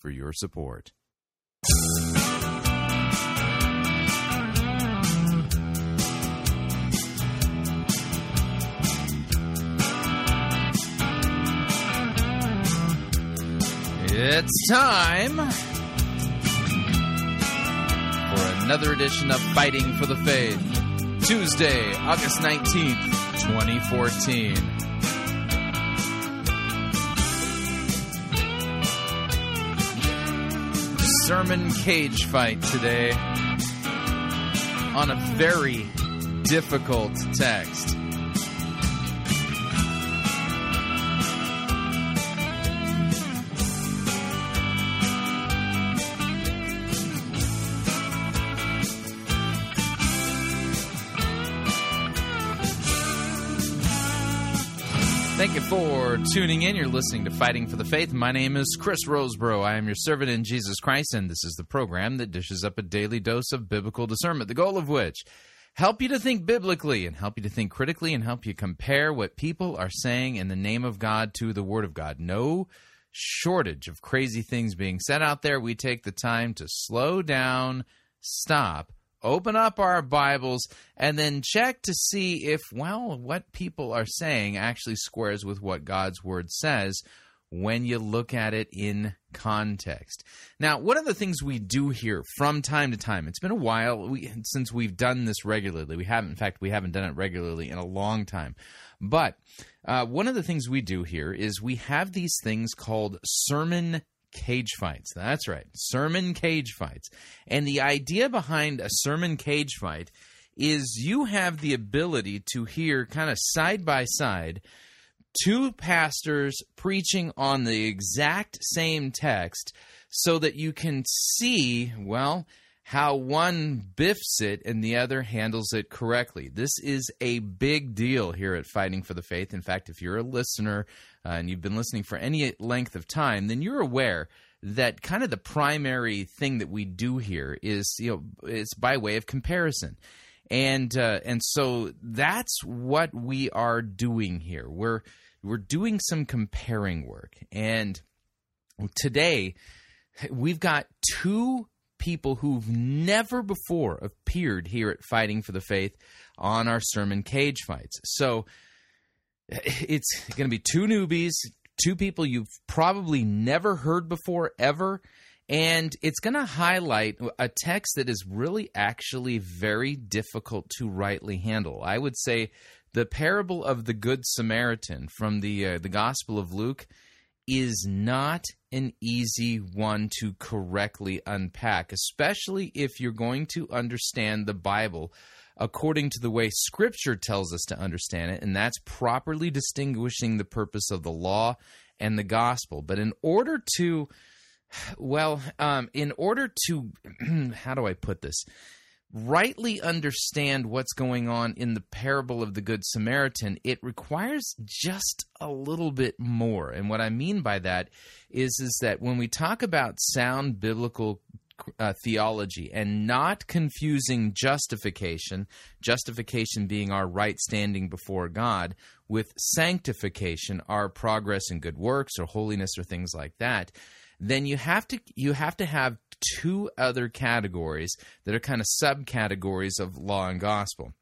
for your support. It's time for another edition of Fighting for the Faith, Tuesday, August 19th, 2014. Sermon cage fight today on a very difficult text. Thank you for tuning in. You're listening to Fighting for the Faith. My name is Chris Roseborough. I am your servant in Jesus Christ, and this is the program that dishes up a daily dose of biblical discernment, the goal of which, help you to think biblically and help you to think critically and help you compare what people are saying in the name of God to the Word of God. No shortage of crazy things being said out there. We take the time to slow down, stop, open up our Bibles, and then check to see if, well, what people are saying actually squares with what God's Word says when you look at it in context. Now, one of the things we do here from time to time, it's been a while since we've done this regularly. We haven't done it regularly in a long time. But one of the things we do here is we have these things called sermon cage fights. That's right, sermon cage fights. And the idea behind a sermon cage fight is you have the ability to hear kind of side by side two pastors preaching on the exact same text so that you can see, well, how one biffs it and the other handles it correctly. This is a big deal here at Fighting for the Faith. In fact, if you're a listener and you've been listening for any length of time, then you're aware that kind of the primary thing that we do here is, it's by way of comparison. And so that's what we are doing here. We're doing some comparing work. And today we've got two people who've never before appeared here at Fighting for the Faith on our sermon cage fights. So it's going to be two newbies, two people you've probably never heard before ever, and it's going to highlight a text that is really actually very difficult to rightly handle. I would say the parable of the Good Samaritan from the Gospel of Luke is not an easy one to correctly unpack, especially if you're going to understand the Bible according to the way Scripture tells us to understand it, and that's properly distinguishing the purpose of the law and the gospel. But in order to, how do I put this? Rightly understand what's going on in the parable of the Good Samaritan, it requires just a little bit more. And what I mean by that is that when we talk about sound biblical theology and not confusing justification being our right standing before God, with sanctification, our progress in good works or holiness or things like that, then you have to have two other categories that are kind of subcategories of law and gospel.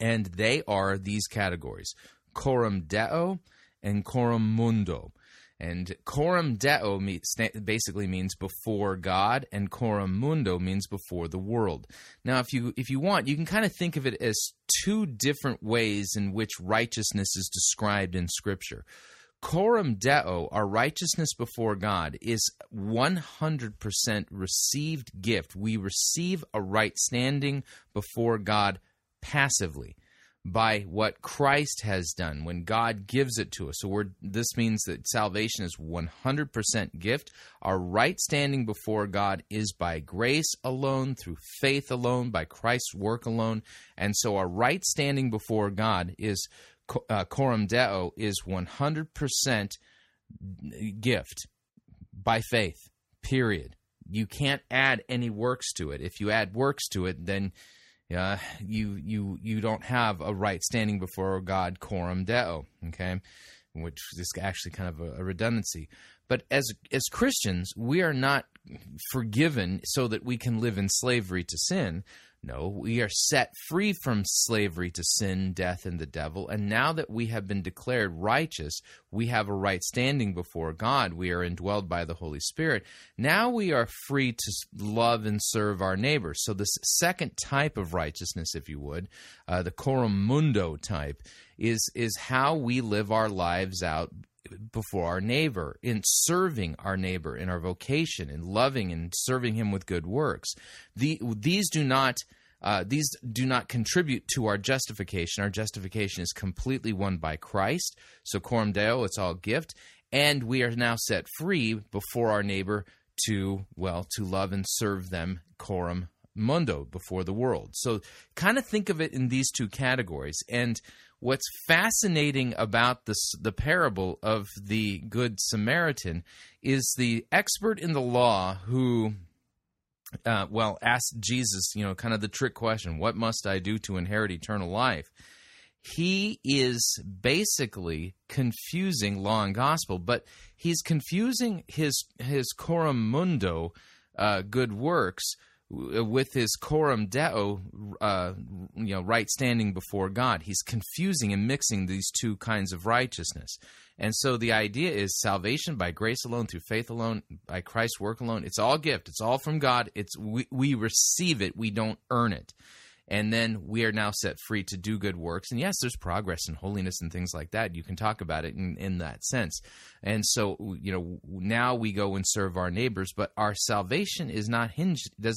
And they are these categories, coram deo and coram mundo. And coram deo basically means before God, and coram mundo means before the world. Now, if you want, you can kind of think of it as two different ways in which righteousness is described in Scripture. Coram deo, our righteousness before God, is 100% received gift. We receive a right standing before God passively. by what Christ has done when God gives it to us. So this means that salvation is 100% gift. Our right standing before God is by grace alone, through faith alone, by Christ's work alone. And so our right standing before God is coram deo, is 100% gift by faith, period. You can't add any works to it. If you add works to it, then you don't have a right standing before God, coram deo, okay? Which is actually kind of a redundancy. But as Christians, we are not forgiven so that we can live in slavery to sin. No, we are set free from slavery to sin, death, and the devil. And now that we have been declared righteous, we have a right standing before God. We are indwelled by the Holy Spirit. Now we are free to love and serve our neighbors. So this second type of righteousness, if you would, the coram mundo type, is how we live our lives out before our neighbor, in serving our neighbor, in our vocation, in loving and serving him with good works. These do not contribute to our justification. Our justification is completely won by Christ. So coram deo, it's all gift, and we are now set free before our neighbor to love and serve them, coram mundo, before the world. So kind of think of it in these two categories. And what's fascinating about this, the parable of the Good Samaritan, is the expert in the law who, asked Jesus, kind of the trick question, what must I do to inherit eternal life? He is basically confusing law and gospel, but he's confusing his coram mundo, good works, with his coram deo, right standing before God. He's confusing and mixing these two kinds of righteousness. And so the idea is salvation by grace alone, through faith alone, by Christ's work alone. It's all gift. It's all from God. We receive it. We don't earn it. And then we are now set free to do good works. And yes, there's progress and holiness and things like that. You can talk about it in that sense. And so, now we go and serve our neighbors, but our salvation does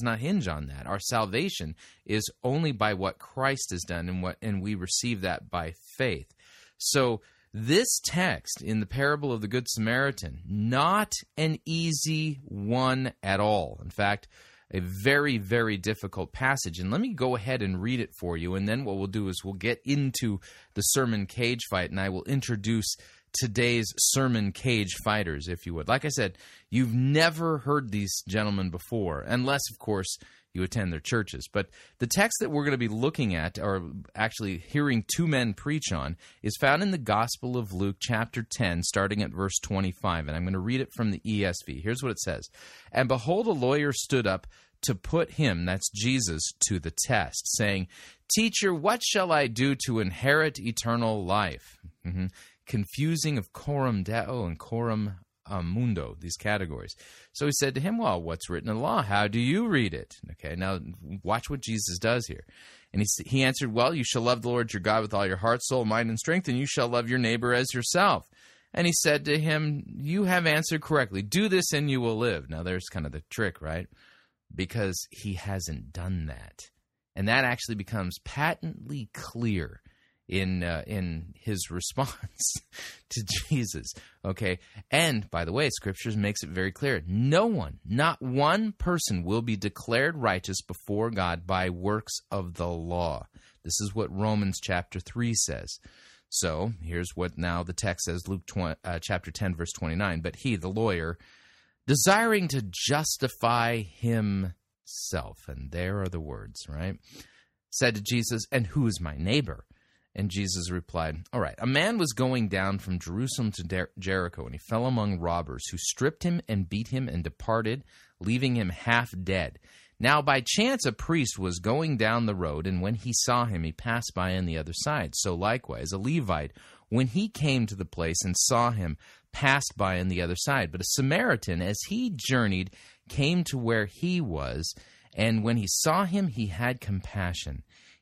not hinge on that. Our salvation is only by what Christ has done, and we receive that by faith. So this text in the parable of the Good Samaritan, not an easy one at all. In fact, a very, very difficult passage. And let me go ahead and read it for you, and then what we'll do is we'll get into the sermon cage fight, and I will introduce today's sermon cage fighters, if you would. Like I said, you've never heard these gentlemen before, unless, of course, you attend their churches. But the text that we're going to be looking at, or actually hearing two men preach on, is found in the Gospel of Luke, chapter 10, starting at verse 25. And I'm going to read it from the ESV. Here's what it says. And behold, a lawyer stood up to put him, that's Jesus, to the test, saying, Teacher, what shall I do to inherit eternal life? Mm-hmm. Confusing of coram deo and coram mundo, these categories. So he said to him, well, what's written in the law? How do you read it? Okay, now watch what Jesus does here. And he answered, well, you shall love the Lord your God with all your heart, soul, mind, and strength, and you shall love your neighbor as yourself. And he said to him, you have answered correctly. Do this and you will live. Now there's kind of the trick, right? Because he hasn't done that. And that actually becomes patently clear in his response to Jesus, okay? And, by the way, Scripture makes it very clear, no one, not one person, will be declared righteous before God by works of the law. This is what Romans chapter 3 says. So, here's what now the text says, Luke chapter 10, verse 29, but he, the lawyer, desiring to justify himself, and there are the words, right, said to Jesus, and who is my neighbor? And Jesus replied, all right, a man was going down from Jerusalem to Jericho, and he fell among robbers who stripped him and beat him and departed, leaving him half dead. Now by chance a priest was going down the road, and when he saw him, he passed by on the other side. So likewise, a Levite, when he came to the place and saw him, passed by on the other side. But a Samaritan, as he journeyed, came to where he was, and when he saw him, he had compassion.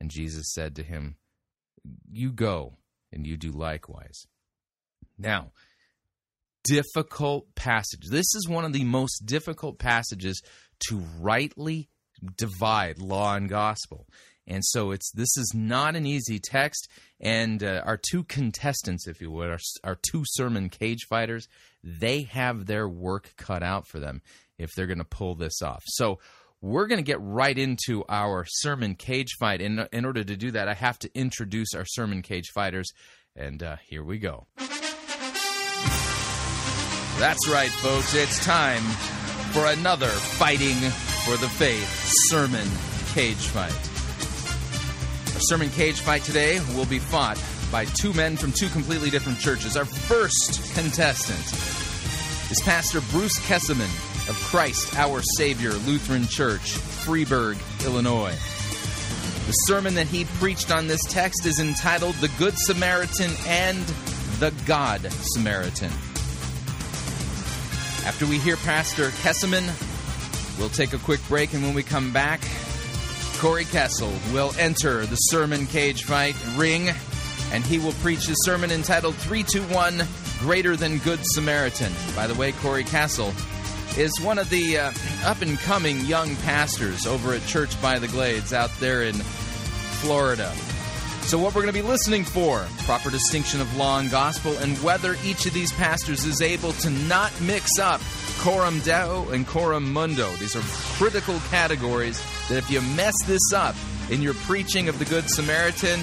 And Jesus said to him, "You go, and you do likewise." Now, difficult passage. This is one of the most difficult passages to rightly divide law and gospel. And so this is not an easy text, and our two contestants, if you would, our two sermon cage fighters, they have their work cut out for them if they're going to pull this off. So we're going to get right into our sermon cage fight. In order to do that, I have to introduce our sermon cage fighters, and here we go. That's right, folks. It's time for another Fighting for the Faith sermon cage fight. Our sermon cage fight today will be fought by 2 men from 2 completely different churches. Our first contestant is Pastor Bruce Keseman of Christ, Our Savior, Lutheran Church, Freeburg, Illinois. The sermon that he preached on this text is entitled "The Good Samaritan and the God Samaritan." After we hear Pastor Keseman, we'll take a quick break, and when we come back, Kory Cassell will enter the sermon cage fight ring, and he will preach his sermon entitled 321 Greater Than Good Samaritan. By the way, Kory Cassell is one of the up-and-coming young pastors over at Church by the Glades out there in Florida. So what we're going to be listening for: proper distinction of law and gospel, and whether each of these pastors is able to not mix up coram deo and coram mundo. These are critical categories that if you mess this up in your preaching of the Good Samaritan,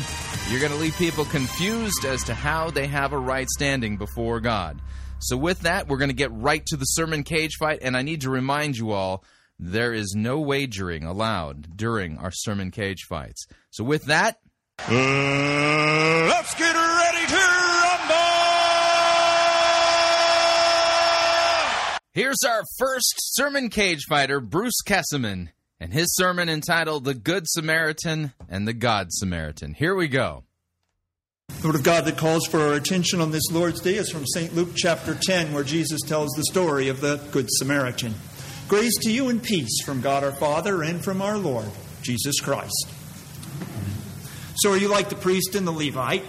you're going to leave people confused as to how they have a right standing before God. So with that, we're going to get right to the sermon cage fight, and I need to remind you all, there is no wagering allowed during our sermon cage fights. So with that, let's get ready to rumble! Here's our first sermon cage fighter, Bruce Keseman, and his sermon entitled "The Good Samaritan and the God Samaritan." Here we go. The Word of God that calls for our attention on this Lord's Day is from St. Luke chapter 10, where Jesus tells the story of the Good Samaritan. Grace to you and peace from God our Father and from our Lord, Jesus Christ. So are you like the priest and the Levite?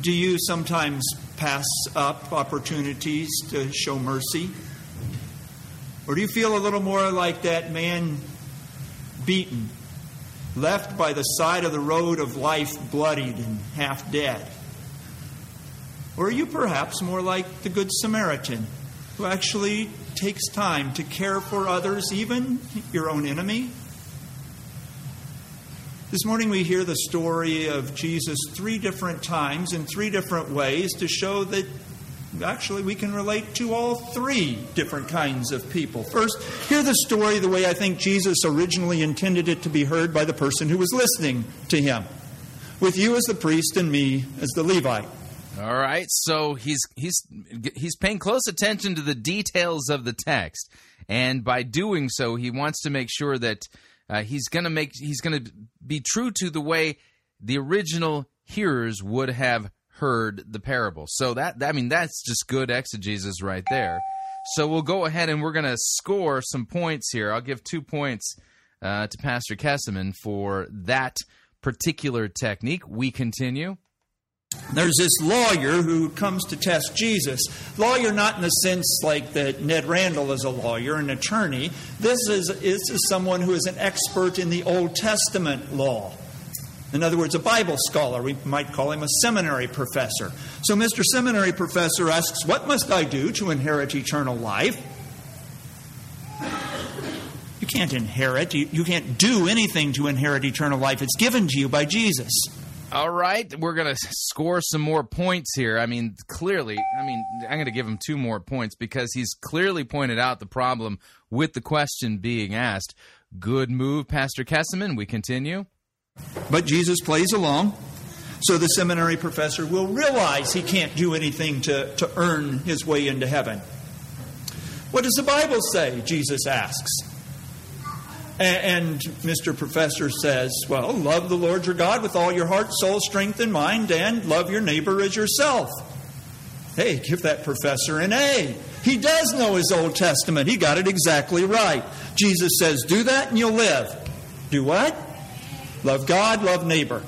Do you sometimes pass up opportunities to show mercy? Or do you feel a little more like that man beaten, left by the side of the road of life bloodied and half dead? Or are you perhaps more like the Good Samaritan, who actually takes time to care for others, even your own enemy? This morning we hear the story of Jesus 3 different times in 3 different ways to show that actually we can relate to all 3 different kinds of people. First, hear the story the way I think Jesus originally intended it to be heard by the person who was listening to him, with you as the priest and me as the Levite. All right, so he's paying close attention to the details of the text, and by doing so, he wants to make sure that he's going to be true to the way the original hearers would have heard the parable. So that's just good exegesis right there. So we'll go ahead and we're going to score some points here. I'll give 2 points to Pastor Keseman for that particular technique. We continue. There's this lawyer who comes to test Jesus. Lawyer not in the sense like that Ned Randall is a lawyer, an attorney. This is someone who is an expert in the Old Testament law. In other words, a Bible scholar. We might call him a seminary professor. So Mr. Seminary Professor asks, "What must I do to inherit eternal life?" You can't inherit. You can't do anything to inherit eternal life. It's given to you by Jesus. All right, we're going to score some more points here. I'm going to give him 2 more points because he's clearly pointed out the problem with the question being asked. Good move, Pastor Keseman. We continue. But Jesus plays along, so the seminary professor will realize he can't do anything to earn his way into heaven. What does the Bible say? Jesus asks. And Mr. Professor says, well, love the Lord your God with all your heart, soul, strength, and mind, and love your neighbor as yourself. Hey, give that professor an A. He does know his Old Testament. He got it exactly right. Jesus says, do that and you'll live. Do what? Love God, love neighbor.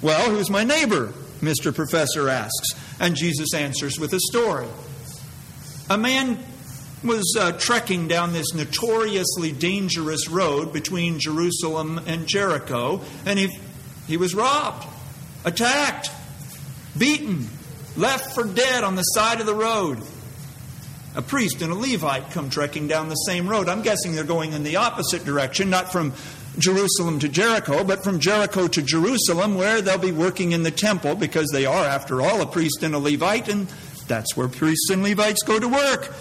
Well, who's my neighbor? Mr. Professor asks. And Jesus answers with a story. A man was trekking down this notoriously dangerous road between Jerusalem and Jericho, and he was robbed, attacked, beaten, left for dead on the side of the road. A priest and a Levite come trekking down the same road. I'm guessing they're going in the opposite direction, not from Jerusalem to Jericho, but from Jericho to Jerusalem, where they'll be working in the temple, because they are, after all, a priest and a Levite, and that's where priests and Levites go to work.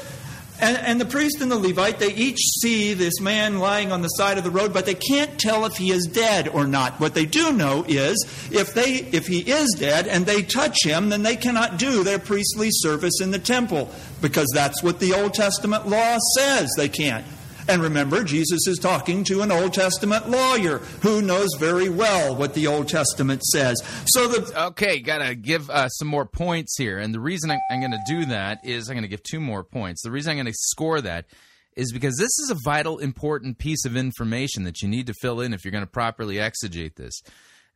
And the priest and the Levite, they each see this man lying on the side of the road, but they can't tell if he is dead or not. What they do know is, if he is dead and they touch him, then they cannot do their priestly service in the temple, because that's what the Old Testament law says they can't. And remember, Jesus is talking to an Old Testament lawyer who knows very well what the Old Testament says. Okay, got to give some more points here. And the reason I'm going to do that is I'm going to give two more points. The reason I'm going to score that is because this is a vital, important piece of information that you need to fill in if you're going to properly exegete this.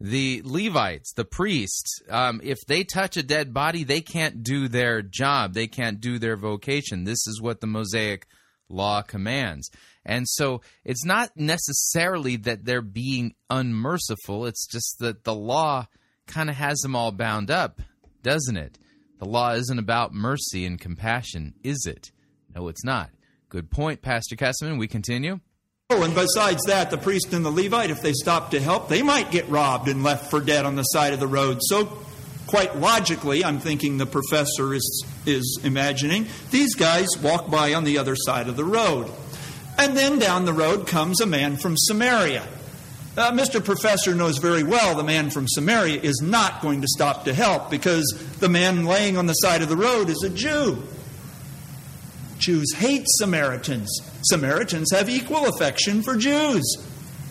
The Levites, the priests, if they touch a dead body, they can't do their job. They can't do their vocation. This is what the Mosaic law commands. And so it's not necessarily that they're being unmerciful. It's just that the law kind of has them all bound up, doesn't it? The law isn't about mercy and compassion, is it? No, it's not. Good point, Pastor Keseman. We continue. Oh, and besides that, the priest and the Levite, if they stop to help, they might get robbed and left for dead on the side of the road. So quite logically, I'm thinking the professor is imagining, these guys walk by on the other side of the road. And then down the road comes a man from Samaria. Mr. Professor knows very well the man from Samaria is not going to stop to help, because the man laying on the side of the road is a Jew. Jews hate Samaritans. Samaritans have equal affection for Jews.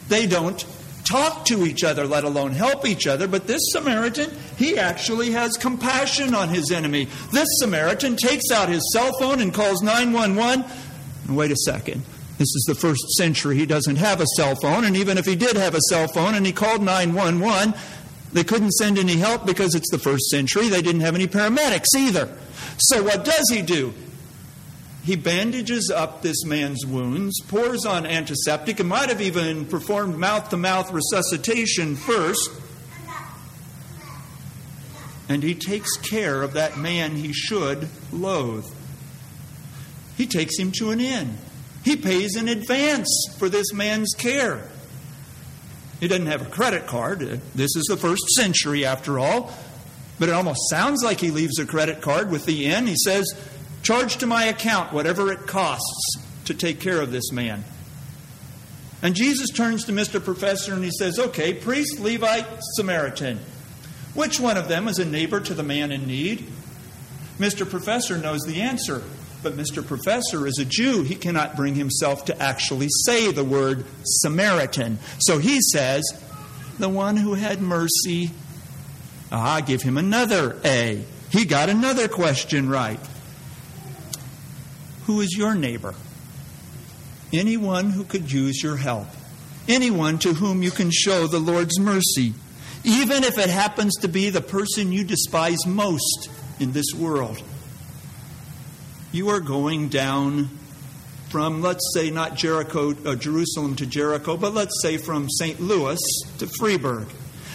They don't talk to each other, let alone help each other. But this Samaritan, he actually has compassion on his enemy. This Samaritan takes out his cell phone and calls 911. Wait a second. This is the first century. He doesn't have a cell phone. And even if he did have a cell phone and he called 911, they couldn't send any help because it's the first century. They didn't have any paramedics either. So what does he do? He bandages up this man's wounds, pours on antiseptic, and might have even performed mouth-to-mouth resuscitation first. And he takes care of that man he should loathe. He takes him to an inn. He pays in advance for this man's care. He doesn't have a credit card. This is the first century, after all. But it almost sounds like he leaves a credit card with the inn. He says, charge to my account whatever it costs to take care of this man. And Jesus turns to Mr. Professor and he says, okay, priest, Levite, Samaritan. Which one of them is a neighbor to the man in need? Mr. Professor knows the answer. But Mr. Professor is a Jew. He cannot bring himself to actually say the word Samaritan. So he says, the one who had mercy. Ah, give him another A. He got another question right. Who is your neighbor? Anyone who could use your help. Anyone to whom you can show the Lord's mercy. Even if it happens to be the person you despise most in this world. You are going down from, let's say, not Jericho, Jerusalem to Jericho, but let's say from St. Louis to Freeburg.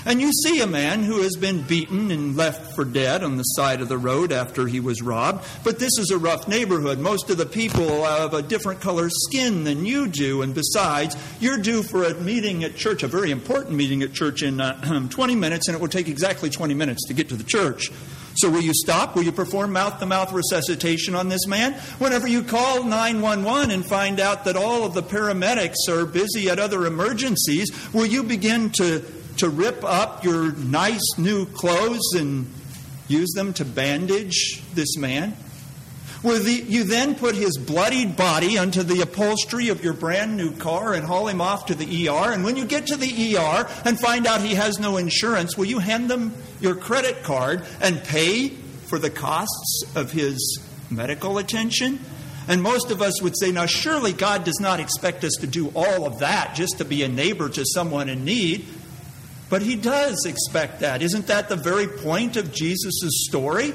And you see a man who has been beaten and left for dead on the side of the road after he was robbed. But this is a rough neighborhood. Most of the people have a different color skin than you do. And besides, you're due for a meeting at church, a very important meeting at church in 20 minutes. And it will take exactly 20 minutes to get to the church. So will you stop? Will you perform mouth-to-mouth resuscitation on this man? Whenever you call 911 and find out that all of the paramedics are busy at other emergencies, will you begin to rip up your nice new clothes and use them to bandage this man? You then put his bloodied body onto the upholstery of your brand new car and haul him off to the ER. And when you get to the ER and find out he has no insurance, will you hand them your credit card and pay for the costs of his medical attention? And most of us would say, now surely God does not expect us to do all of that just to be a neighbor to someone in need. But he does expect that. Isn't that the very point of Jesus' story?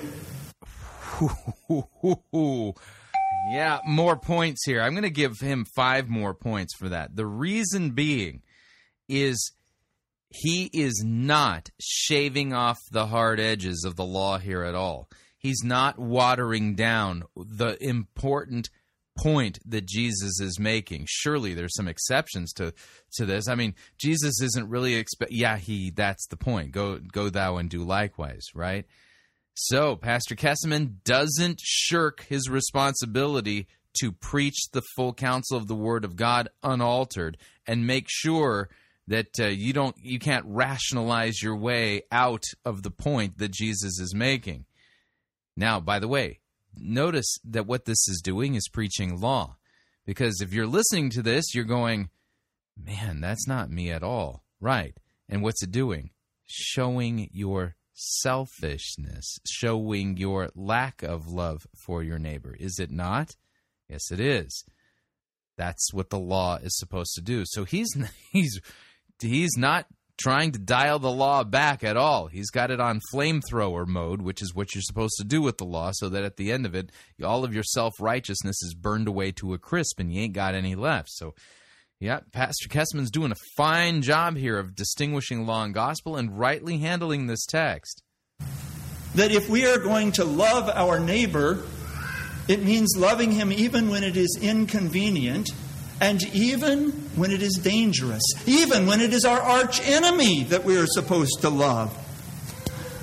Yeah, more points here. I'm going to give him 5 more points for that. The reason being is he is not shaving off the hard edges of the law here at all. He's not watering down the important point that Jesus is making. Surely there's some exceptions to this. I mean, Jesus isn't really that's the point. Go thou and do likewise, right? So Pastor Keseman doesn't shirk his responsibility to preach the full counsel of the Word of God unaltered and make sure that you can't rationalize your way out of the point that Jesus is making. Now, by the way, notice that what this is doing is preaching law. Because if you're listening to this, you're going, man, that's not me at all. Right. And what's it doing? Showing your selfishness, showing your lack of love for your neighbor. Is it not? Yes, it is. That's what the law is supposed to do. So he's not trying to dial the law back at all. He's got it on flamethrower mode, which is what you're supposed to do with the law, so that at the end of it, all of your self-righteousness is burned away to a crisp and you ain't got any left. So, yeah, Pastor Keseman's doing a fine job here of distinguishing law and gospel and rightly handling this text. That if we are going to love our neighbor, it means loving him even when it is inconvenient, and even when it is dangerous, even when it is our arch enemy that we are supposed to love.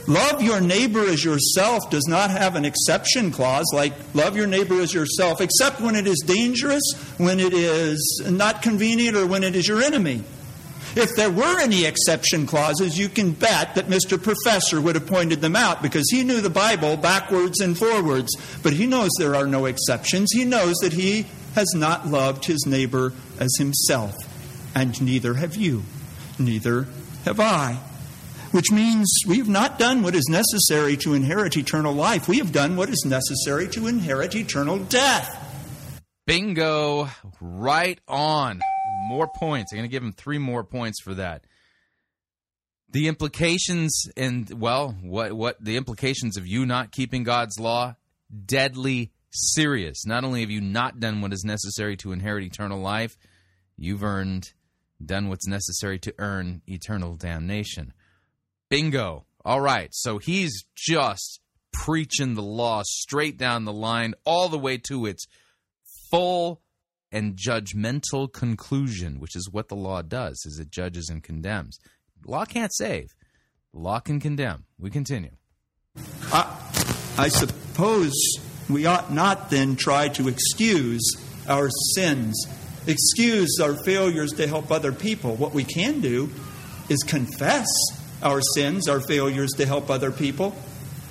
Love your neighbor as yourself does not have an exception clause like love your neighbor as yourself, except when it is dangerous, when it is not convenient, or when it is your enemy. If there were any exception clauses, you can bet that Mr. Professor would have pointed them out because he knew the Bible backwards and forwards. But he knows there are no exceptions. He knows that he has not loved his neighbor as himself, and neither have you, neither have I. Which means we have not done what is necessary to inherit eternal life. We have done what is necessary to inherit eternal death. Bingo. Right on. More points. I'm going to give him 3 more points for that. The implications the implications of you not keeping God's law, deadly serious. Not only have you not done what is necessary to inherit eternal life, you've done what's necessary to earn eternal damnation. Bingo. All right, so he's just preaching the law straight down the line, all the way to its full and judgmental conclusion, which is what the law does, is it judges and condemns. The law can't save. The law can condemn. We continue. I suppose we ought not then try to excuse our sins, excuse our failures to help other people. What we can do is confess our sins, our failures to help other people.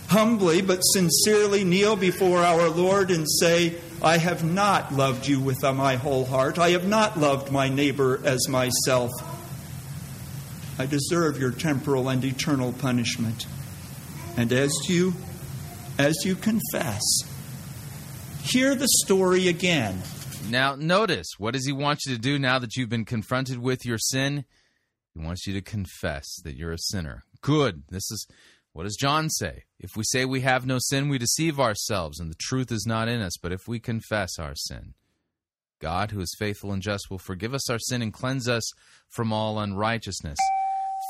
Humbly but sincerely kneel before our Lord and say, I have not loved you with my whole heart. I have not loved my neighbor as myself. I deserve your temporal and eternal punishment. And as you confess, hear the story again. Now notice, what does he want you to do now that you've been confronted with your sin? He wants you to confess that you're a sinner. Good. This is what does John say? If we say we have no sin, we deceive ourselves, and the truth is not in us. But if we confess our sin, God, who is faithful and just, will forgive us our sin and cleanse us from all unrighteousness.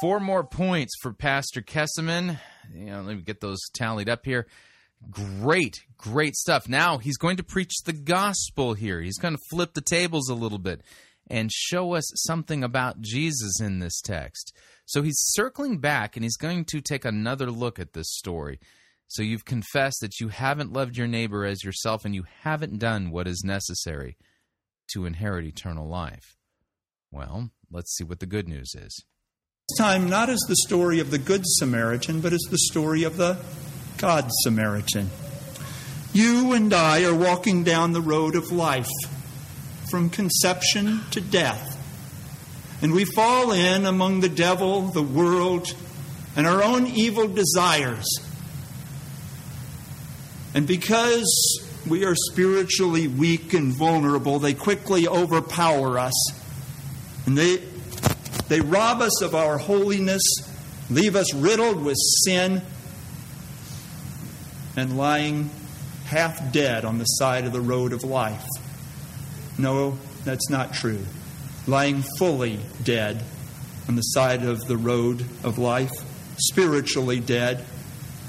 4 more points for Pastor Keseman. Let me get those tallied up here. Great stuff. Now he's going to preach the gospel here. He's going to flip the tables a little bit and show us something about Jesus in this text. So he's circling back, and he's going to take another look at this story. So you've confessed that you haven't loved your neighbor as yourself, and you haven't done what is necessary to inherit eternal life. Well, let's see what the good news is. This time, not as the story of the Good Samaritan, but as the story of the God Samaritan. You and I are walking down the road of life, from conception to death. And we fall in among the devil, the world, and our own evil desires. And because we are spiritually weak and vulnerable, they quickly overpower us. And they rob us of our holiness, leave us riddled with sin, and lying half dead on the side of the road of life. No, that's not true. Lying fully dead on the side of the road of life, spiritually dead,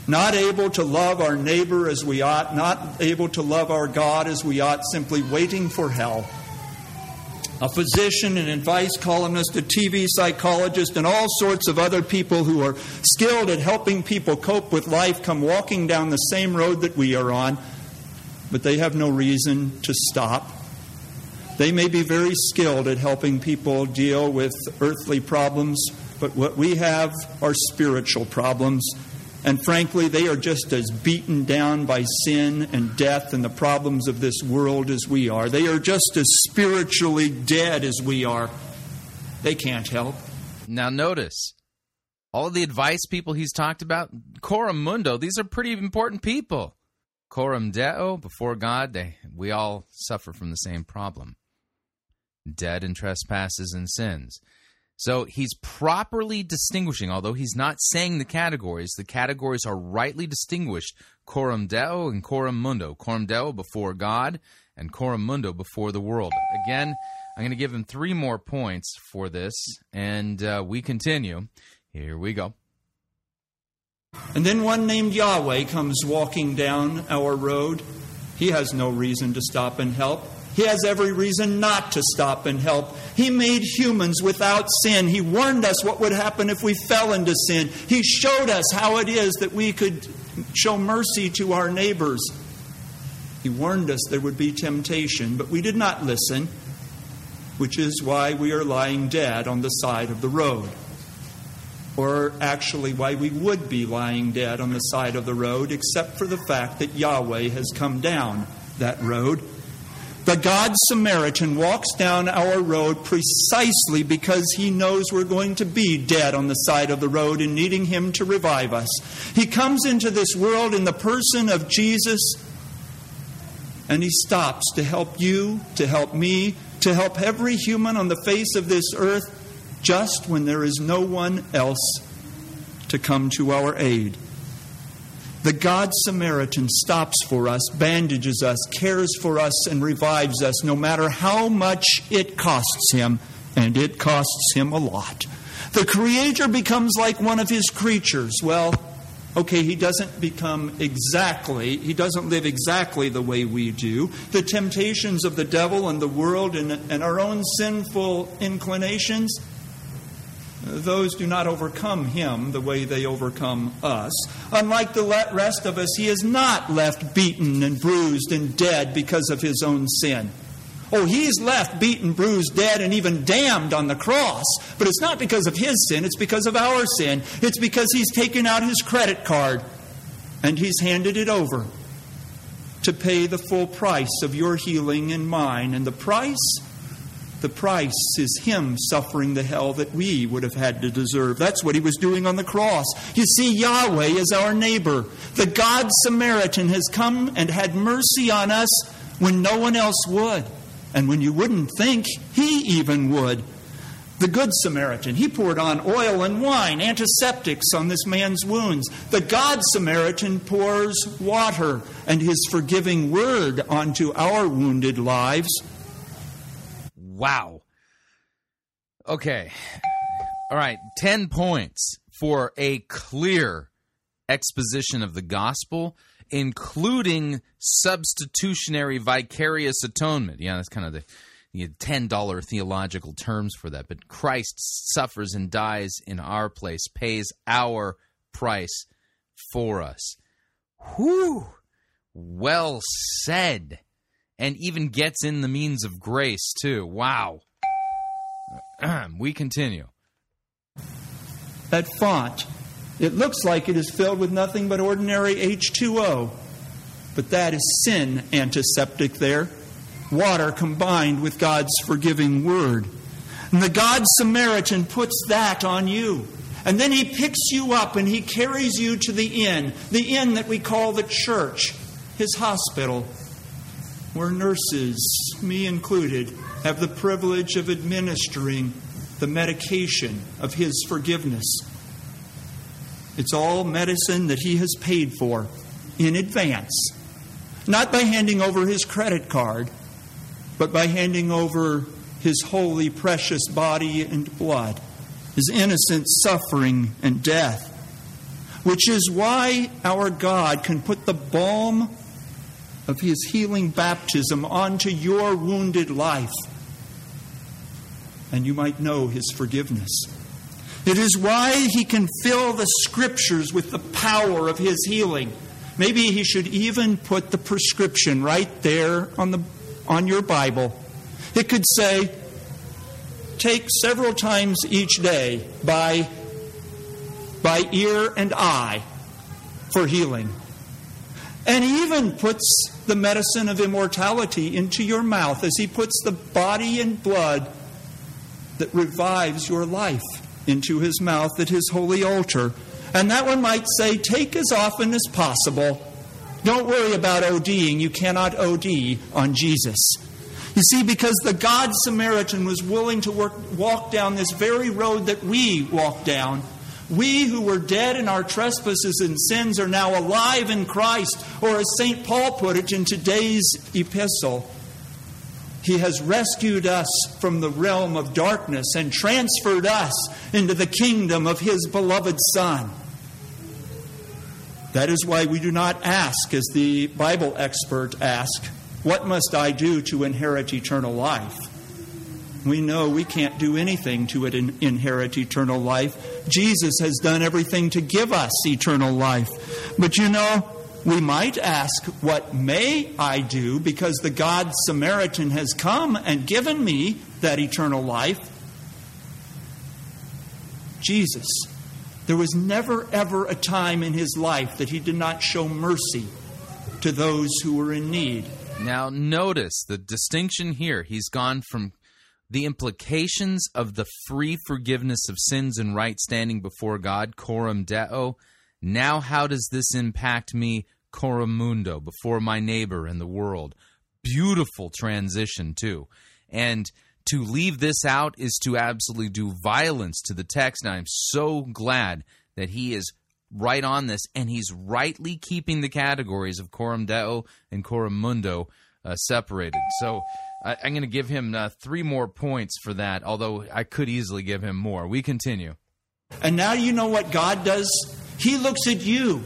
not able to love our neighbor as we ought, not able to love our God as we ought, simply waiting for hell. A physician, an advice columnist, a TV psychologist, and all sorts of other people who are skilled at helping people cope with life come walking down the same road that we are on, but they have no reason to stop. They may be very skilled at helping people deal with earthly problems, but what we have are spiritual problems. And frankly, they are just as beaten down by sin and death and the problems of this world as we are. They are just as spiritually dead as we are. They can't help. Now notice, all the advice people he's talked about, coram mundo, these are pretty important people. Coram deo, before God, we all suffer from the same problem. Dead in trespasses and sins. So he's properly distinguishing, although he's not saying the categories are rightly distinguished, coram deo and coram mundo. Coram deo, before God, and coram mundo, before the world. Again, I'm going to give him 3 more points for this, and we continue. Here we go. And then one named Yahweh comes walking down our road. He has no reason to stop and help. He has every reason not to stop and help. He made humans without sin. He warned us what would happen if we fell into sin. He showed us how it is that we could show mercy to our neighbors. He warned us there would be temptation, but we did not listen, which is why we are lying dead on the side of the road. Or actually why we would be lying dead on the side of the road, except for the fact that Yahweh has come down that road. The God Samaritan walks down our road precisely because he knows we're going to be dead on the side of the road and needing him to revive us. He comes into this world in the person of Jesus, and he stops to help you, to help me, to help every human on the face of this earth, just when there is no one else to come to our aid. The God Samaritan stops for us, bandages us, cares for us, and revives us, no matter how much it costs him, and it costs him a lot. The Creator becomes like one of his creatures. Well, okay, he doesn't live exactly the way we do. The temptations of the devil and the world and our own sinful inclinations, those do not overcome him the way they overcome us. Unlike the rest of us, he is not left beaten and bruised and dead because of his own sin. Oh, he's left beaten, bruised, dead, and even damned on the cross. But it's not because of his sin, it's because of our sin. It's because he's taken out his credit card and he's handed it over to pay the full price of your healing and mine. And the price is him suffering the hell that we would have had to deserve. That's what he was doing on the cross. You see, Yahweh is our neighbor. The God Samaritan has come and had mercy on us when no one else would. And when you wouldn't think he even would. The Good Samaritan, he poured on oil and wine, antiseptics on this man's wounds. The God Samaritan pours water and his forgiving word onto our wounded lives. Wow. Okay. All right. 10 points for a clear exposition of the gospel, including substitutionary vicarious atonement. Yeah, that's kind of the $10 theological terms for that. But Christ suffers and dies in our place, pays our price for us. Whew. Well said. And even gets in the means of grace, too. Wow. We continue. That font, it looks like it is filled with nothing but ordinary H2O. But that is sin antiseptic there. Water combined with God's forgiving word. And the God Samaritan puts that on you. And then he picks you up and he carries you to the inn that we call the church, his hospital, where nurses, me included, have the privilege of administering the medication of his forgiveness. It's all medicine that he has paid for in advance, not by handing over his credit card, but by handing over his holy, precious body and blood, his innocent suffering and death, which is why our God can put the balm of his healing baptism onto your wounded life, and you might know his forgiveness. It is why he can fill the scriptures with the power of his healing. Maybe he should even put the prescription right there on your Bible. It could say, take several times each day by ear and eye for healing. And he even puts the medicine of immortality into your mouth as he puts the body and blood that revives your life into his mouth at his holy altar. And that one might say, take as often as possible. Don't worry about ODing. You cannot OD on Jesus. You see, because the God Samaritan was willing to walk down this very road that we walk down, we who were dead in our trespasses and sins are now alive in Christ, or as St. Paul put it in today's epistle, he has rescued us from the realm of darkness and transferred us into the kingdom of his beloved Son. That is why we do not ask, as the Bible expert asked, what must I do to inherit eternal life? We know we can't do anything to inherit eternal life. Jesus has done everything to give us eternal life. But you know, we might ask, what may I do? Because the God Samaritan has come and given me that eternal life. Jesus, there was never, ever a time in his life that he did not show mercy to those who were in need. Now, notice the distinction here. He's gone from the implications of the free forgiveness of sins and right standing before God, coram deo. Now, how does this impact me, coram mundo, before my neighbor and the world? Beautiful transition, too. And to leave this out is to absolutely do violence to the text. And I'm so glad that he is right on this, and he's rightly keeping the categories of coram deo and coram mundo separated. So I'm going to give him 3 more points for that, although I could easily give him more. We continue. And now you know what God does? He looks at you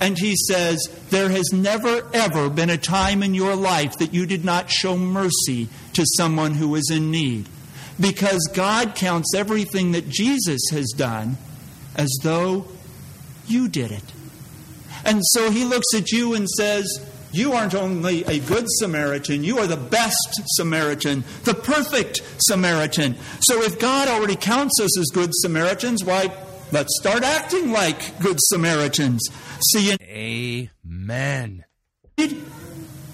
and he says, there has never, ever been a time in your life that you did not show mercy to someone who is in need. Because God counts everything that Jesus has done as though you did it. And so he looks at you and says, you aren't only a good Samaritan, you are the best Samaritan, the perfect Samaritan. So if God already counts us as good Samaritans, why, let's start acting like good Samaritans. See, amen.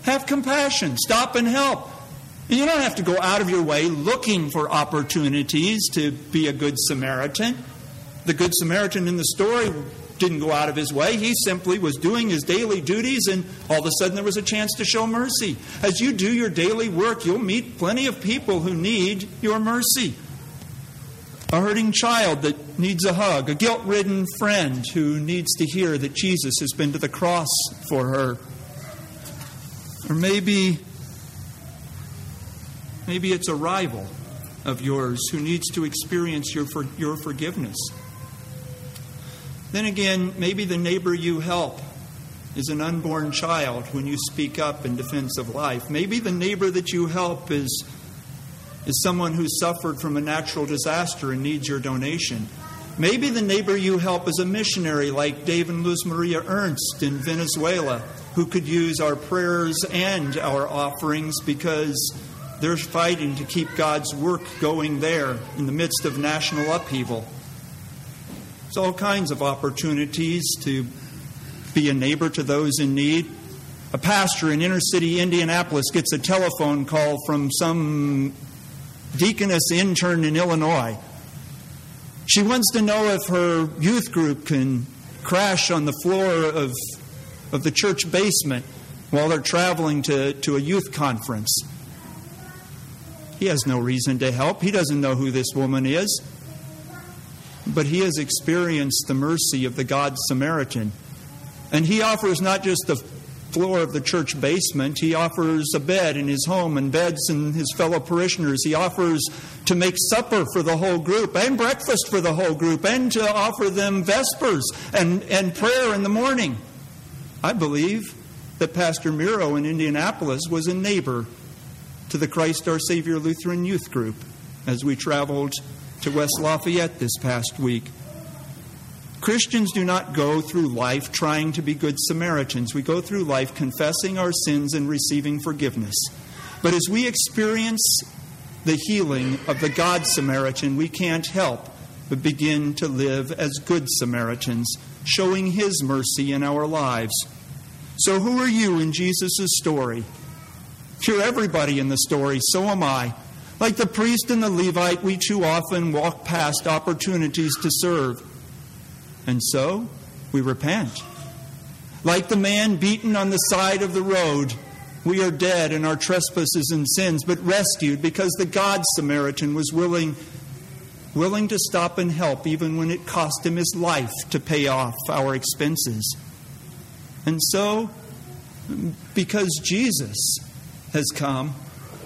Have compassion. Stop and help. You don't have to go out of your way looking for opportunities to be a good Samaritan. The good Samaritan in the story didn't go out of his way. He simply was doing his daily duties, and all of a sudden there was a chance to show mercy. As you do your daily work, you'll meet plenty of people who need your mercy. A hurting child that needs a hug. A guilt-ridden friend who needs to hear that Jesus has been to the cross for her. Or maybe it's a rival of yours who needs to experience your forgiveness. Then again, maybe the neighbor you help is an unborn child when you speak up in defense of life. Maybe the neighbor that you help is someone who suffered from a natural disaster and needs your donation. Maybe the neighbor you help is a missionary like Dave and Luz Maria Ernst in Venezuela, who could use our prayers and our offerings because they're fighting to keep God's work going there in the midst of national upheaval. There's all kinds of opportunities to be a neighbor to those in need. a pastor in inner city Indianapolis gets a telephone call from some deaconess intern in Illinois. She wants to know if her youth group can crash on the floor of the church basement while they're traveling to a youth conference. He has no reason to help. He doesn't know who this woman is. But he has experienced the mercy of the God Samaritan. And he offers not just the floor of the church basement. He offers a bed in his home and beds in his fellow parishioners. He offers to make supper for the whole group and breakfast for the whole group and to offer them vespers and prayer in the morning. I believe that Pastor Miro in Indianapolis was a neighbor to the Christ, our Savior Lutheran Youth Group as we traveled to West Lafayette this past week. Christians do not go through life trying to be good Samaritans. We go through life confessing our sins and receiving forgiveness. But as we experience the healing of the God Samaritan, we can't help but begin to live as good Samaritans, showing His mercy in our lives. So who are you in Jesus' story? If you're everybody in the story, so am I. Like the priest and the Levite, we too often walk past opportunities to serve. And so, we repent. Like the man beaten on the side of the road, we are dead in our trespasses and sins, but rescued because the God Samaritan was willing to stop and help, even when it cost him his life to pay off our expenses. And so, because Jesus has come,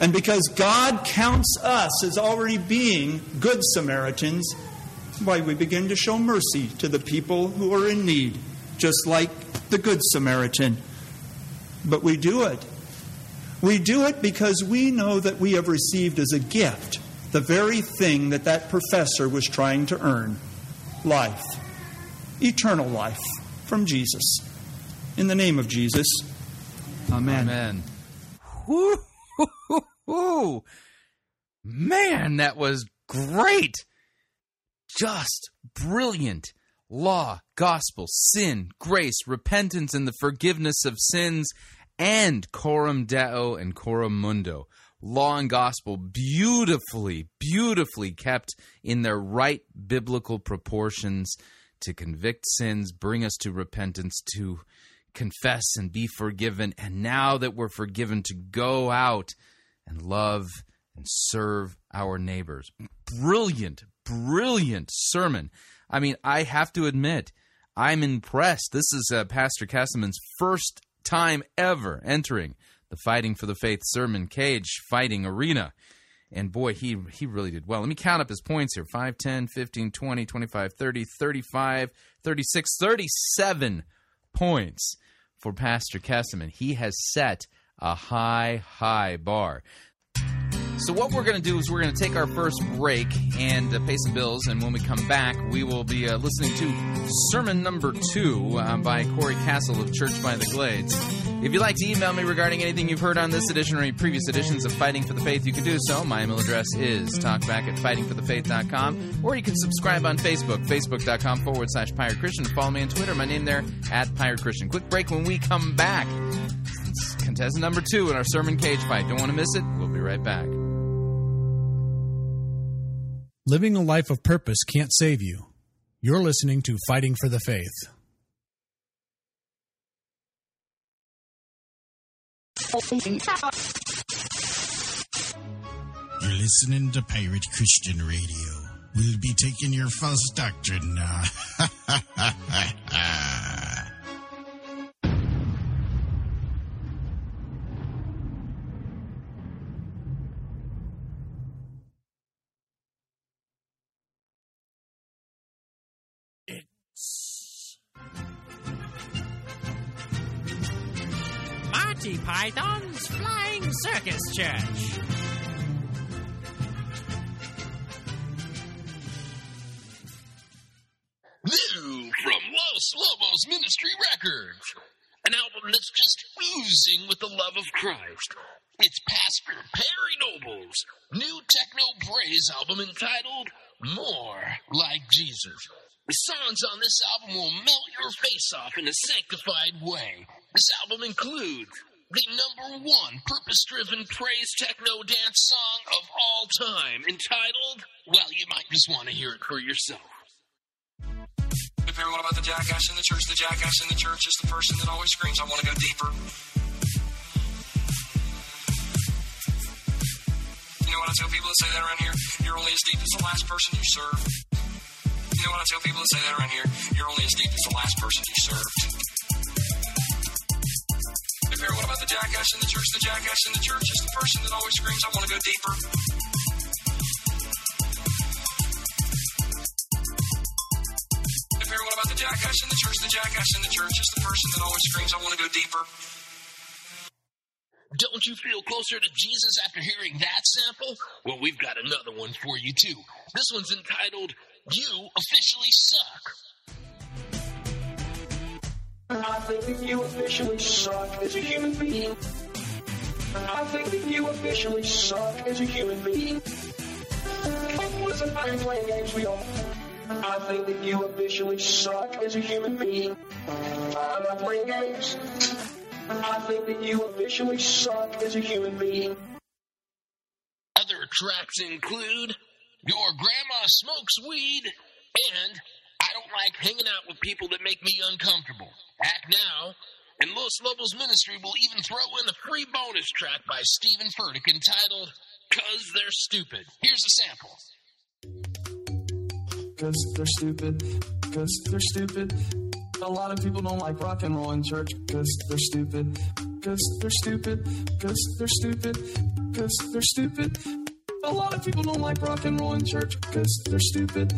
and because God counts us as already being good Samaritans, why, we begin to show mercy to the people who are in need, just like the Good Samaritan. But we do it. We do it because we know that we have received as a gift the very thing that that professor was trying to earn, life, eternal life from Jesus. In the name of Jesus, amen. Amen. Woo! Man, that was great! Just brilliant. Law, gospel, sin, grace, repentance, and the forgiveness of sins, and coram deo and coram mundo. Law and gospel beautifully, beautifully kept in their right biblical proportions to convict sins, bring us to repentance, to confess and be forgiven. And now that we're forgiven, to go out and love and serve our neighbors. Brilliant sermon. I mean, I have to admit, I'm impressed. This is Pastor Keseman's first time ever entering the Fighting for the Faith sermon cage fighting arena. And boy, he really did well. Let me count up his points here. 5, 10, 15, 20, 25, 30, 35, 36, 37 points for Pastor Keseman. He has set a high, high bar. So what we're going to do is we're going to take our first break and pay some bills, and when we come back, we will be listening to sermon number 2 by Kory Cassell of Church by the Glades. If you'd like to email me regarding anything you've heard on this edition or any previous editions of Fighting for the Faith, you can do so. My email address is talkback@fightingforthefaith.com, or you can subscribe on Facebook, facebook.com/Pirate Christian. Follow me on Twitter, my name there, @Pirate Christian. Quick break. When we come back, contestant number 2 in our sermon cage fight. Don't want to miss it. We'll be right back. Living a life of purpose can't save you. You're listening to Fighting for the Faith. You're listening to Pirate Christian Radio. We'll be taking your false doctrine now. Python's Flying Circus Church. New from Los Lobos Ministry Records. An album that's just oozing with the love of Christ. It's Pastor Perry Noble's new techno praise album entitled More Like Jesus. The songs on this album will melt your face off in a sanctified way. This album includes the number one purpose-driven praise techno dance song of all time, entitled, well, you might just want to hear it for yourself. If you're all about the jackass in the church, the jackass in the church is the person that always screams, I want to go deeper. You know what I tell people that say that around here? You're only as deep as the last person you serve. You know what I tell people that say that around here? You're only as deep as the last person you served. If you're all about the jackass in the church, the jackass in the church is the person that always screams, I want to go deeper. If you're all about the jackass in the church, the jackass in the church is the person that always screams, I want to go deeper. Don't you feel closer to Jesus after hearing that sample? Well, we've got another one for you, too. This one's entitled, You Officially Suck. I think that you officially suck as a human being. I think that you officially suck as a human being. Listen, I ain't playing games with y'all. I think that you officially suck as a human being. I'm not playing games. I think that you officially suck as a human being. Other tracks include Your Grandma Smokes Weed and I Don't Like Hanging Out with People That Make Me Uncomfortable. Act now, and Los Lobos Ministry will even throw in a free bonus track by Stephen Furtick entitled, Cause They're Stupid. Here's a sample. Cause they're stupid. Cause they're stupid. A lot of people don't like rock and roll in church because they're stupid. Because they're stupid. Because they're stupid. Because they're stupid. A lot of people don't like rock and roll in church because they're stupid.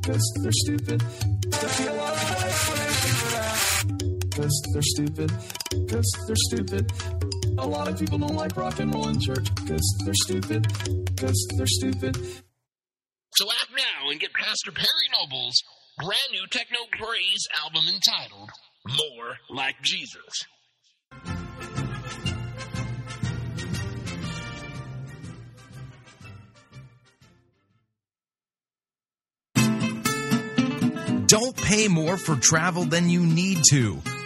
Because they're stupid. Because they're stupid. Because they're stupid. A lot of people don't like rock and roll in church because they're stupid. Because they're stupid. So act now and get Pastor Perry Noble's brand new techno praise album entitled More Like Jesus. Don't pay more for travel than you need to.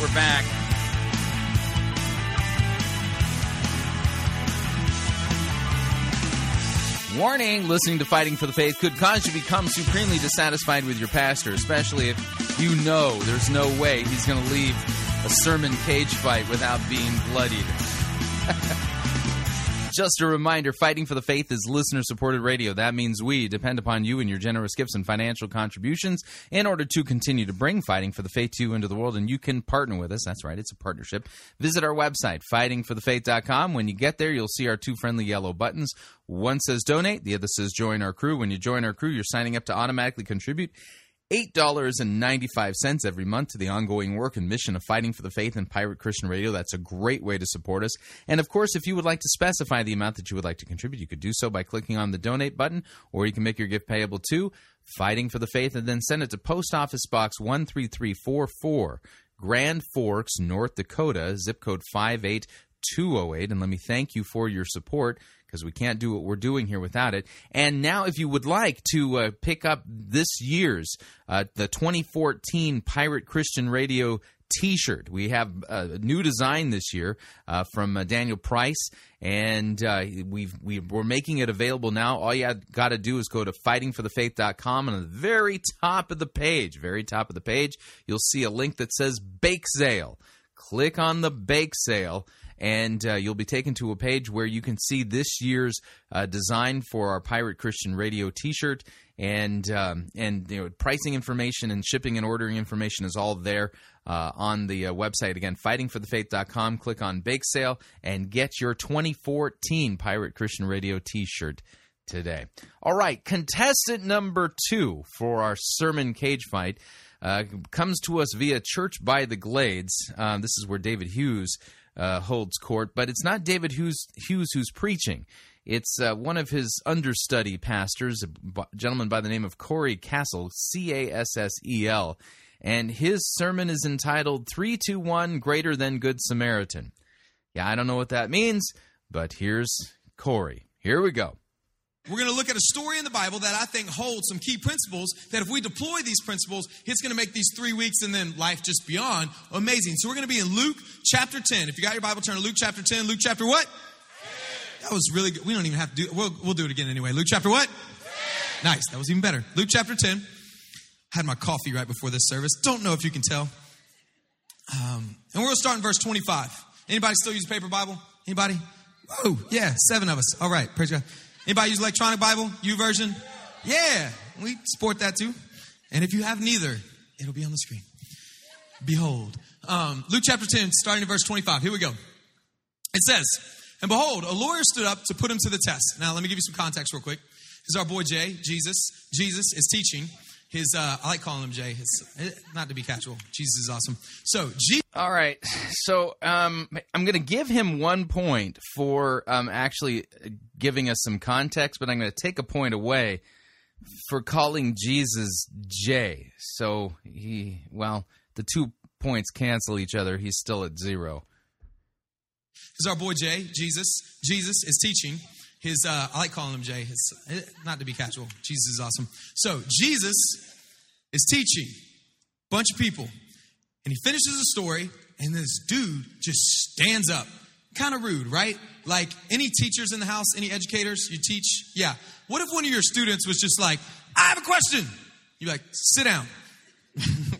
We're back. Warning, listening to Fighting for the Faith could cause you to become supremely dissatisfied with your pastor, especially if you know there's no way he's going to leave a sermon cage fight without being bloodied. Just a reminder, Fighting for the Faith is listener-supported radio. That means we depend upon you and your generous gifts and financial contributions in order to continue to bring Fighting for the Faith to you into the world, and you can partner with us. That's right, it's a partnership. Visit our website, fightingforthefaith.com. When you get there, you'll see our two friendly yellow buttons. One says donate, the other says join our crew. When you join our crew, you're signing up to automatically contribute $8.95 every month to the ongoing work and mission of Fighting for the Faith and Pirate Christian Radio. That's a great way to support us. And, of course, if you would like to specify the amount that you would like to contribute, you could do so by clicking on the Donate button, or you can make your gift payable to Fighting for the Faith and then send it to Post Office Box 13344, Grand Forks, North Dakota, zip code 58208. And let me thank you for your support, because we can't do what we're doing here without it. And now if you would like to pick up this year's, the 2014 Pirate Christian Radio T-shirt. We have a new design this year from Daniel Price, and we're making it available now. All you got to do is go to fightingforthefaith.com, and on the very top of the page, you'll see a link that says Bake Sale. Click on the Bake Sale, and you'll be taken to a page where you can see this year's design for our Pirate Christian Radio T-shirt. And you know, pricing information and shipping and ordering information is all there on the website. Again, fightingforthefaith.com. Click on Bake Sale and get your 2014 Pirate Christian Radio T-shirt today. All right, contestant number 2 for our sermon cage fight comes to us via Church by the Glades. This is where David Hughes holds court, but it's not David Hughes who's preaching. It's one of his understudy pastors, a gentleman by the name of Kory Cassell, Cassell, and his sermon is entitled 3-2-1 Greater Than Good Samaritan. Yeah, I don't know what that means, but here's Kory. Here we go. We're going to look at a story in the Bible that I think holds some key principles that if we deploy these principles, it's going to make these 3 weeks and then life just beyond amazing. So we're going to be in Luke chapter 10. If you got your Bible, turn to Luke chapter 10. Luke chapter what? That was really good. We don't even have to do it. We'll do it again anyway. Luke chapter what? 10. Nice. That was even better. Luke chapter 10. Had my coffee right before this service. Don't know if you can tell. And we're going to start in verse 25. Anybody still use a paper Bible? Anybody? Oh, yeah. 7 of us. All right. Praise God. Anybody use electronic Bible? U version? Yeah. We support that too. And if you have neither, it'll be on the screen. Behold. Luke chapter 10, starting in verse 25. Here we go. It says... And behold, a lawyer stood up to put him to the test. Now, let me give you some context real quick. This is our boy Jay, Jesus. Jesus is teaching his, I like calling him Jay, his, not to be casual. Jesus is awesome. So, all right. So, I'm going to give him 1 point for actually giving us some context, but I'm going to take a point away for calling Jesus Jay. So, the 2 points cancel each other. He's still at 0. This is our boy Jay, Jesus. Jesus is teaching his, I like calling him Jay, his, not to be casual. Jesus is awesome. So Jesus is teaching a bunch of people. And he finishes the story, and this dude just stands up. Kind of rude, right? Like, any teachers in the house? Any educators? You teach? Yeah. What if one of your students was just like, I have a question. You're like, sit down.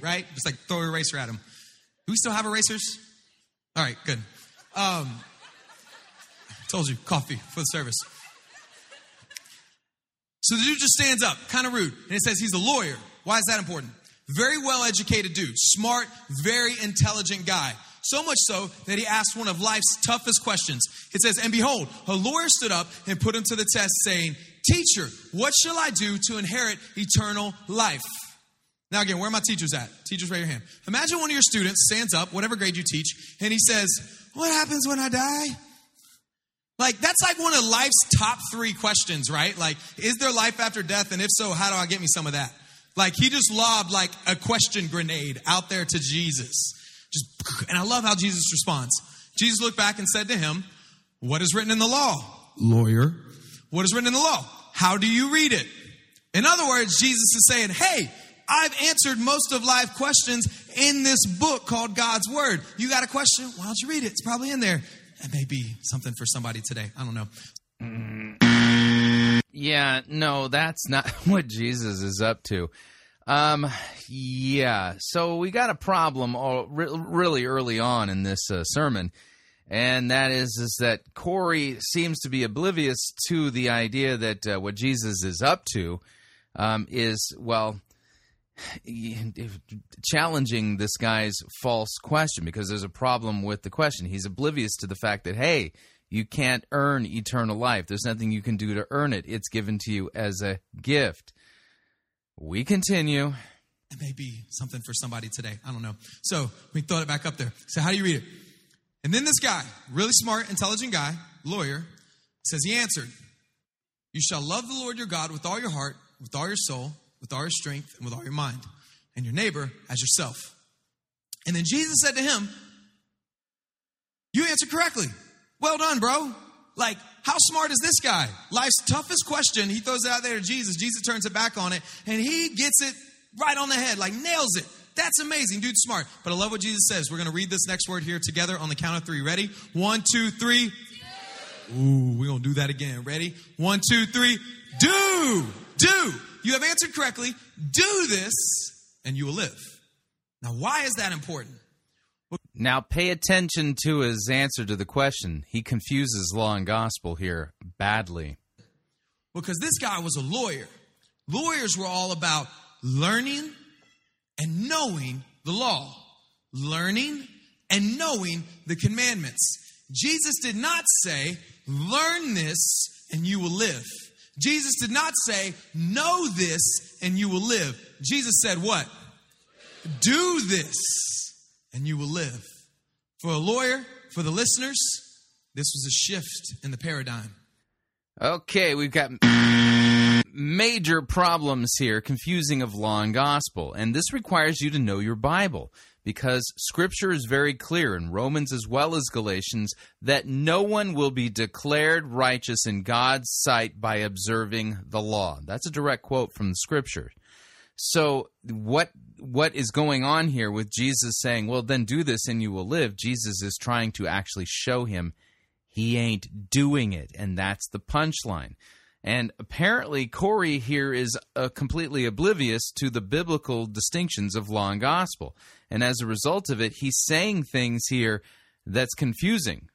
Right? Just like throw an eraser at him. Do we still have erasers? All right, good. Told you, coffee for the service. So the dude just stands up, kind of rude. And it says he's a lawyer. Why is that important? Very well-educated dude. Smart, very intelligent guy. So much so that he asked one of life's toughest questions. It says, and behold, a lawyer stood up and put him to the test saying, teacher, what shall I do to inherit eternal life? Now again, where are my teachers at? Teachers, raise your hand. Imagine one of your students stands up, whatever grade you teach, and he says, what happens when I die? Like, that's like one of life's top 3 questions, right? Like, is there life after death? And if so, how do I get me some of that? Like, he just lobbed like a question grenade out there to Jesus. Just, and I love how Jesus responds. Jesus looked back and said to him, what is written in the law? Lawyer. What is written in the law? How do you read it? In other words, Jesus is saying, hey, I've answered most of life questions in this book called God's Word. You got a question? Why don't you read it? It's probably in there. That may be something for somebody today. I don't know. Yeah, no, that's not what Jesus is up to. Yeah, so we got a problem really early on in this sermon, and that is that Kory seems to be oblivious to the idea that what Jesus is up to is, well... challenging this guy's false question, because there's a problem with the question. He's oblivious to the fact that, hey, you can't earn eternal life. There's nothing you can do to earn it. It's given to you as a gift. We continue. It may be something for somebody today. I don't know. So we throw it back up there. So how do you read it? And then this guy, really smart, intelligent guy, lawyer, says he answered, you shall love the Lord your God with all your heart, with all your soul, with all your strength, and with all your mind, and your neighbor as yourself. And then Jesus said to him, you answered correctly. Well done, bro. Like, how smart is this guy? Life's toughest question. He throws it out there to Jesus. Jesus turns it back on it, and he gets it right on the head, like nails it. That's amazing. Dude's smart. But I love what Jesus says. We're going to read this next word here together on the count of three. Ready? 1, 2, 3. Ooh, we're going to do that again. Ready? 1, 2, 3. Do. You have answered correctly. Do this and you will live. Now, why is that important? Now, pay attention to his answer to the question. He confuses law and gospel here badly. Because this guy was a lawyer. Lawyers were all about learning and knowing the law. Learning and knowing the commandments. Jesus did not say, learn this and you will live. Jesus did not say, know this and you will live. Jesus said what? Do this and you will live. For a lawyer, for the listeners, this was a shift in the paradigm. Okay, we've got major problems here, confusing of law and gospel. And this requires you to know your Bible, because Scripture is very clear in Romans as well as Galatians that no one will be declared righteous in God's sight by observing the law. That's a direct quote from the Scripture. So what is going on here with Jesus saying, well, then do this and you will live? Jesus is trying to actually show him he ain't doing it, and that's the punchline. And apparently Kory here is completely oblivious to the biblical distinctions of law and gospel. And as a result of it, he's saying things here that's confusing,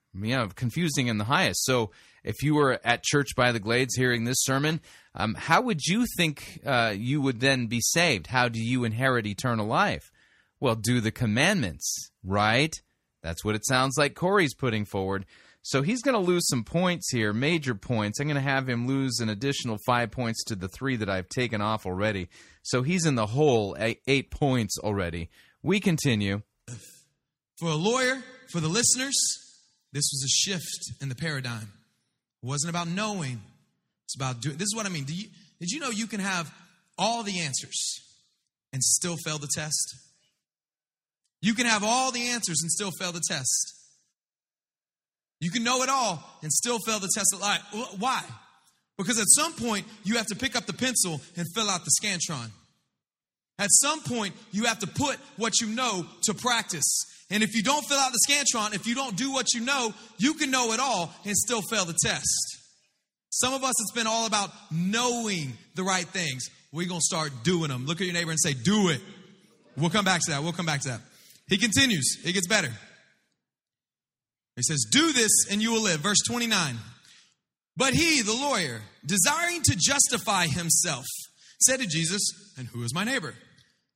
confusing in the highest. So if you were at Church by the Glades hearing this sermon, how would you think you would then be saved? How do you inherit eternal life? Well, do the commandments, right? That's what it sounds like Kory's putting forward. So he's going to lose some points here, major points. I'm going to have him lose an additional 5 points to the 3 that I've taken off already. So he's in the hole, 8 points already. We continue. For a lawyer, for the listeners, this was a shift in the paradigm. It wasn't about knowing. It's about doing. This is what I mean. Did you know you can have all the answers and still fail the test? You can have all the answers and still fail the test. You can know it all and still fail the test of life. Why? Because at some point, you have to pick up the pencil and fill out the scantron. At some point, you have to put what you know to practice. And if you don't fill out the scantron, if you don't do what you can know it all and still fail the test. Some of us, it's been all about knowing the right things. We're going to start doing them. Look at your neighbor and say, do it. We'll come back to that. He continues. It gets better. He says, do this and you will live. Verse 29. But he, the lawyer, desiring to justify himself, said to Jesus, and who is my neighbor?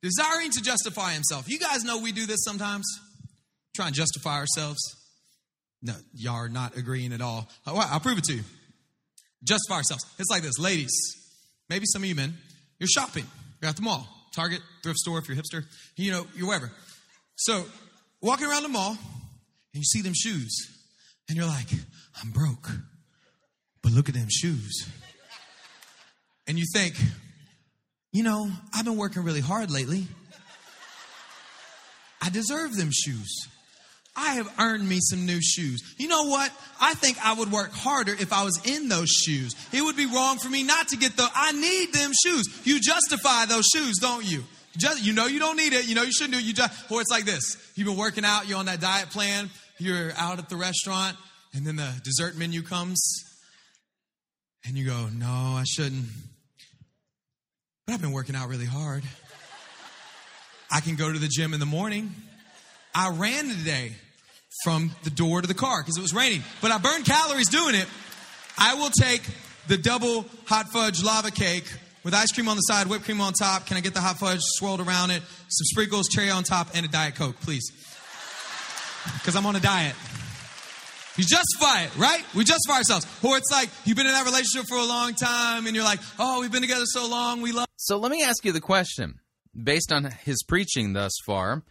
Desiring to justify himself. You guys know we do this sometimes. Try and justify ourselves. No, y'all are not agreeing at all. I'll prove it to you. Justify ourselves. It's like this. Ladies, maybe some of you men, you're shopping. You're at the mall. Target, thrift store if you're a hipster. You're wherever. So, walking around the mall. And you see them shoes, and you're like, I'm broke, but look at them shoes. And you think, I've been working really hard lately. I deserve them shoes. I have earned me some new shoes. You know what? I think I would work harder if I was in those shoes. It would be wrong for me not to get I need them shoes. You justify those shoes, don't you? Just, you don't need it. You shouldn't do it. Or it's like this. You've been working out. You're on that diet plan. You're out at the restaurant. And then the dessert menu comes. And you go, no, I shouldn't. But I've been working out really hard. I can go to the gym in the morning. I ran today from the door to the car because it was raining. But I burned calories doing it. I will take the double hot fudge lava cake with ice cream on the side, whipped cream on top. Can I get the hot fudge swirled around it? Some sprinkles, cherry on top, and a Diet Coke, please. Because I'm on a diet. You justify it, right? We justify ourselves. Or it's like you've been in that relationship for a long time, and you're like, oh, we've been together so long, we love. So let me ask you the question. Based on his preaching thus far,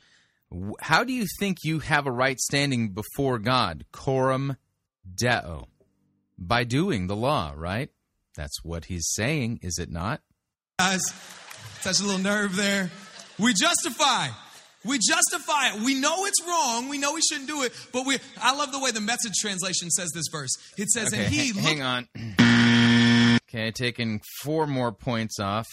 how do you think you have a right standing before God? Coram Deo. By doing the law, right? That's what he's saying, is it not? Guys, touch a little nerve there. We justify it. We know it's wrong. We know we shouldn't do it. But I love the way the Message translation says this verse. It says, okay, and he... Hang on. Okay, taking 4 more points off.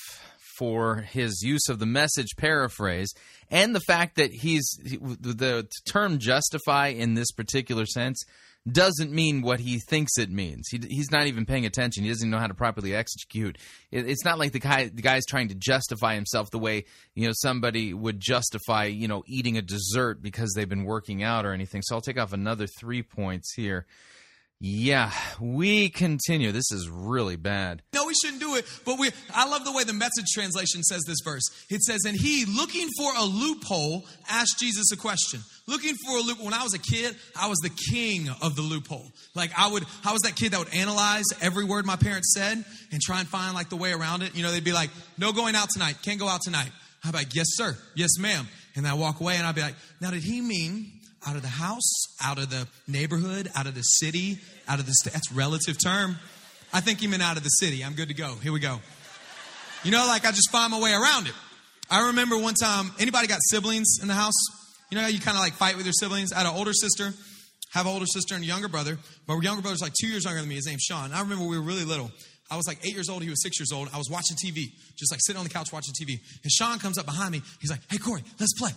for his use of the Message paraphrase and the fact that the term justify in this particular sense doesn't mean what he thinks it means. He's not even paying attention. He doesn't know how to properly execute. It's not like the guy's trying to justify himself the way, somebody would justify, eating a dessert because they've been working out or anything. So I'll take off another 3 points here. Yeah, we continue. This is really bad. No, we shouldn't do it, but I love the way the Message translation says this verse. It says, and he, looking for a loophole, asked Jesus a question. Looking for a loophole. When I was a kid, I was the king of the loophole. Like, I was that kid that would analyze every word my parents said and try and find, the way around it. They'd be like, no going out tonight. Can't go out tonight. I'd be like, yes, sir. Yes, ma'am. And I walk away, and I'd be like, now did he mean out of the house, out of the neighborhood, out of the city, out of the state? That's relative term. I think he meant out of the city. I'm good to go. Here we go. I just find my way around it. I remember one time, anybody got siblings in the house? You know how you kind of fight with your siblings? I had an older sister and a younger brother. My younger brother's 2 years younger than me. His name's Sean. I remember we were really little. I was 8 years old. He was 6 years old. I was watching TV, just sitting on the couch watching TV. And Sean comes up behind me. He's like, hey, Kory, let's play.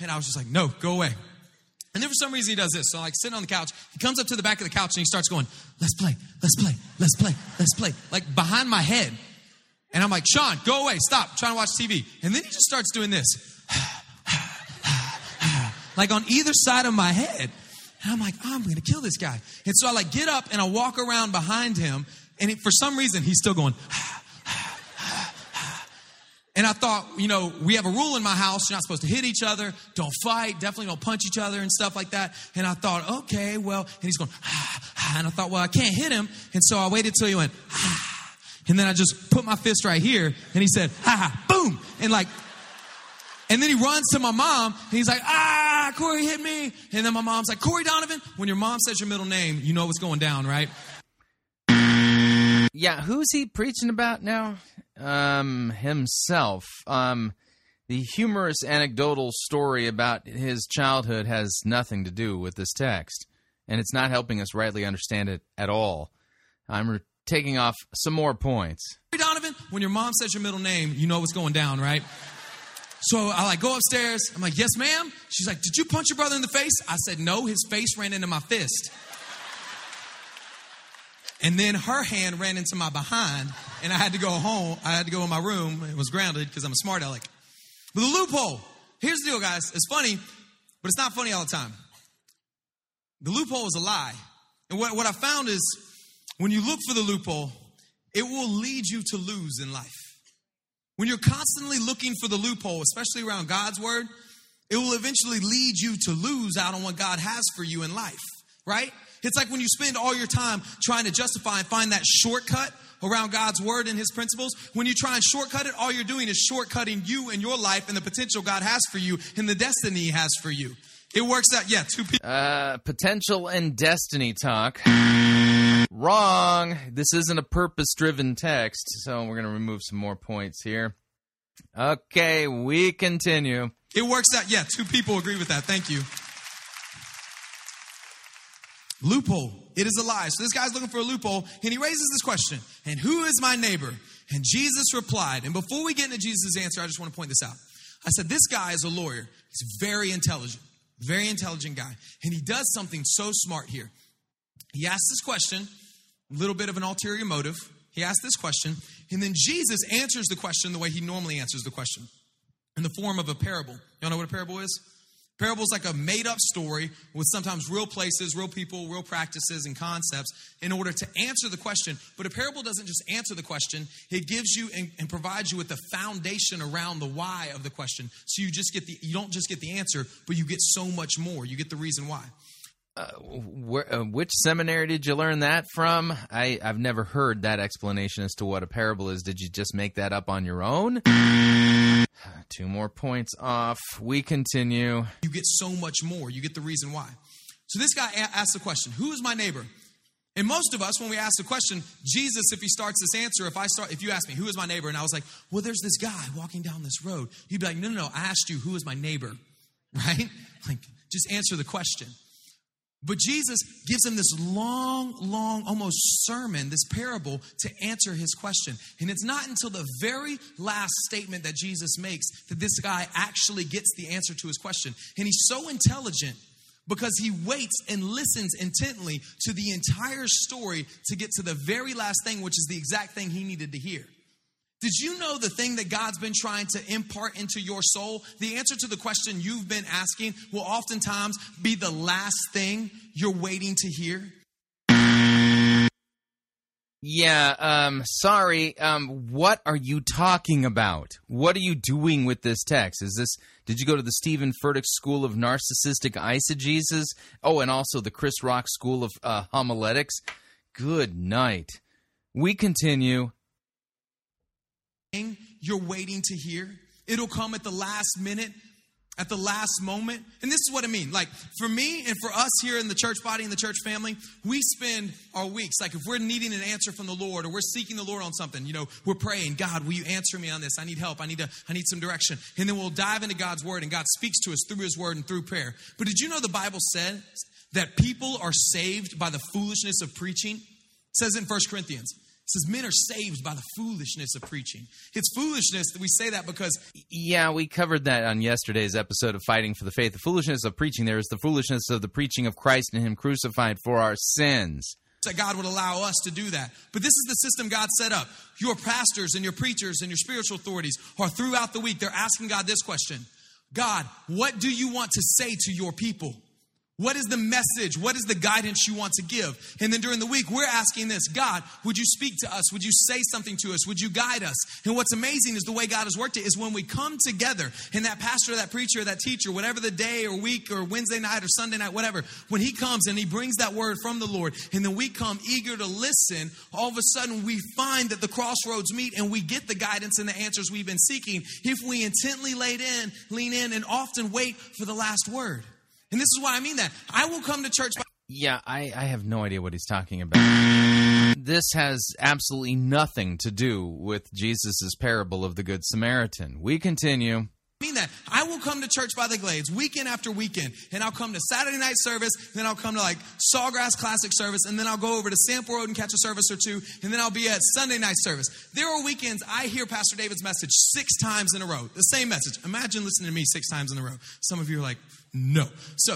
And I was just like, no, go away. And then for some reason he does this. So sitting on the couch, he comes up to the back of the couch and he starts going, let's play. Behind my head. And I'm like, Sean, go away. Stop. I'm trying to watch TV. And then he just starts doing this. On either side of my head. And I'm like, I'm going to kill this guy. And so I get up and I walk around behind him. And for some reason he's still going. And I thought, we have a rule in my house. You're not supposed to hit each other. Don't fight. Definitely don't punch each other and stuff like that. And I thought, okay, well, and he's going, and I thought, well, I can't hit him. And so I waited till he went, and then I just put my fist right here. And he said, boom. And and then he runs to my mom and he's like, Kory hit me. And then my mom's like, Kory Donovan, when your mom says your middle name, you know what's going down, right? Yeah. Who's he preaching about now? Himself. The humorous anecdotal story about his childhood has nothing to do with this text, and it's not helping us rightly understand it at all. I'm taking off some more points. Donovan, when your mom says your middle name, you know what's going down, right? So I go upstairs. I'm like, yes, ma'am. She's like, did you punch your brother in the face? I said, no, his face ran into my fist. And then her hand ran into my behind, and I had to go home. I had to go in my room. It was grounded because I'm a smart aleck. But the loophole. Here's the deal, guys. It's funny, but it's not funny all the time. The loophole is a lie. And what I found is when you look for the loophole, it will lead you to lose in life. When you're constantly looking for the loophole, especially around God's word, it will eventually lead you to lose out on what God has for you in life, right? It's like when you spend all your time trying to justify and find that shortcut around God's word and his principles. When you try and shortcut it, all you're doing is shortcutting you and your life and the potential God has for you and the destiny he has for you. It works out. Yeah, two people. Potential and destiny talk. Wrong. This isn't a purpose-driven text, so we're going to remove some more points here. Okay, we continue. It works out. Yeah, two people agree with that. Thank you. Loophole. It is a lie. So this guy's looking for a loophole, and he raises this question, and who is my neighbor? And Jesus replied, and before we get into Jesus' answer, I just want to point this out. I said, this guy is a lawyer. He's very intelligent guy. And he does something so smart here. He asks this question, a little bit of an ulterior motive. He asks this question, and then Jesus answers the question the way he normally answers the question, in the form of a parable. Y'all know what a parable is? Parable is like a made-up story with sometimes real places, real people, real practices and concepts in order to answer the question. But a parable doesn't just answer the question. It gives you and provides you with the foundation around the why of the question. So you don't just get the answer, but you get so much more. You get the reason why. Which seminary did you learn that from? I've never heard that explanation as to what a parable is. Did you just make that up on your own? Two more points off. We continue. You get so much more. You get the reason why. So this guy asks the question, who is my neighbor? And most of us, when we ask the question, Jesus, if he starts this answer, if you ask me, who is my neighbor? And I was like, well, there's this guy walking down this road. He'd be like, no, I asked you, who is my neighbor? Right? Just answer the question. But Jesus gives him this long, almost sermon, this parable to answer his question. And it's not until the very last statement that Jesus makes that this guy actually gets the answer to his question. And he's so intelligent because he waits and listens intently to the entire story to get to the very last thing, which is the exact thing he needed to hear. Did you know the thing that God's been trying to impart into your soul? The answer to the question you've been asking will oftentimes be the last thing you're waiting to hear. Yeah, sorry. What are you talking about? What are you doing with this text? Is this? Did you go to the Stephen Furtick School of Narcissistic Eisegesis? Oh, and also the Chris Rock School of Homiletics? Good night. We continue. You're waiting to hear. It'll come at the last minute, at the last moment. And this is what I mean. Like for me and for us here in the church body and the church family, we spend our weeks, like if we're needing an answer from the Lord or we're seeking the Lord on something, you know, we're praying, God, will you answer me on this? I need help. I need some direction. And then we'll dive into God's word, and God speaks to us through his word and through prayer. But did you know the Bible says that people are saved by the foolishness of preaching? It says in 1 Corinthians. It says men are saved by the foolishness of preaching. It's foolishness that we say that because... Yeah, we covered that on yesterday's episode of Fighting for the Faith. The foolishness of preaching, there is the foolishness of the preaching of Christ and him crucified for our sins. That God would allow us to do that. But this is the system God set up. Your pastors and your preachers and your spiritual authorities are throughout the week. They're asking God this question. God, what do you want to say to your people? What is the message? What is the guidance you want to give? And then during the week, we're asking this, God, would you speak to us? Would you say something to us? Would you guide us? And what's amazing is the way God has worked it is when we come together and that pastor, that preacher, that teacher, whatever the day or week or Wednesday night or Sunday night, whatever, when he comes and he brings that word from the Lord and then we come eager to listen, all of a sudden we find that the crossroads meet and we get the guidance and the answers we've been seeking if we intently lean in and often wait for the last word. And this is why I mean that. I will come to church. Yeah, I have no idea what he's talking about. This has absolutely nothing to do with Jesus' parable of the Good Samaritan. We continue. I mean that. I will come to Church by the Glades weekend after weekend, and I'll come to Saturday night service, then I'll come to like Sawgrass Classic service, and then I'll go over to Sample Road and catch a service or two, and then I'll be at Sunday night service. There are weekends I hear Pastor David's message 6 times in a row, the same message. Imagine listening to me 6 times in a row. Some of you are like, no. So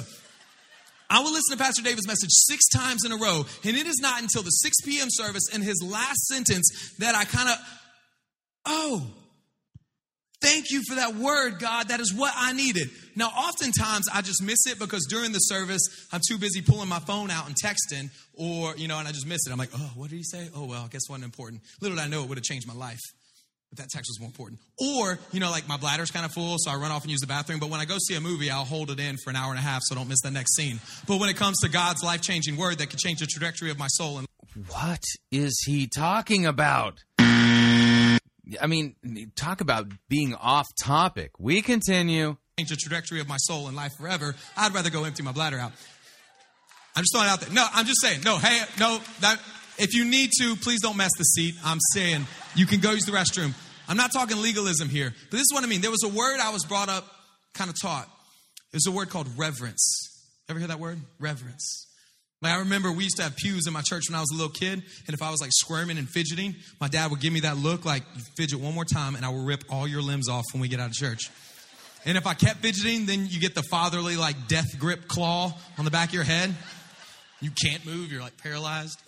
I will listen to Pastor David's message 6 times in a row, and it is not until the 6 p.m. service and his last sentence that I kind of, oh, thank you for that word, God. That is what I needed. Now, oftentimes I just miss it because during the service, I'm too busy pulling my phone out and texting or, you know, and I just miss it. I'm like, oh, what did he say? Oh, well, I guess it wasn't important. Little did I know it would have changed my life. But that text was more important. Or, you know, like my bladder's kind of full, so I run off and use the bathroom. But when I go see a movie, I'll hold it in for an hour and a half so I don't miss the next scene. But when it comes to God's life-changing word that could change the trajectory of my soul. And what is he talking about? I mean, talk about being off topic. We continue. Change the trajectory of my soul and life forever. I'd rather go empty my bladder out. I'm just throwing it out there. No, I'm just saying. No, hey, no. That, if you need to, please don't mess the seat. I'm saying you can go use the restroom. I'm not talking legalism here, but this is what I mean. There was a word I was brought up, kind of taught. It was a word called reverence. Ever hear that word? Reverence. Like I remember we used to have pews in my church when I was a little kid, and if I was like squirming and fidgeting, my dad would give me that look like, fidget one more time and I will rip all your limbs off when we get out of church. And if I kept fidgeting, then you get the fatherly like death grip claw on the back of your head. You can't move, you're like paralyzed.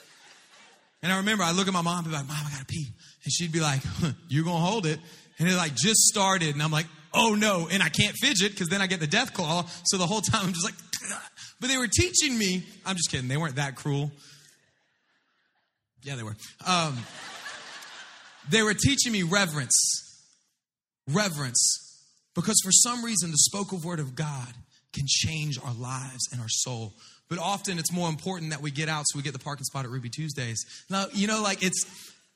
And I remember I look at my mom and be like, Mom, I gotta pee. And she'd be like, huh, you're gonna hold it. And it like just started and I'm like, oh no, and I can't fidget because then I get the death claw. So the whole time I'm just like, ugh. But they were teaching me. I'm just kidding. They weren't that cruel. Yeah, they were. They were teaching me reverence. Reverence. Because for some reason, the spoken word of God can change our lives and our soul. But often it's more important that we get out so we get the parking spot at Ruby Tuesdays. Now, you know, like it's...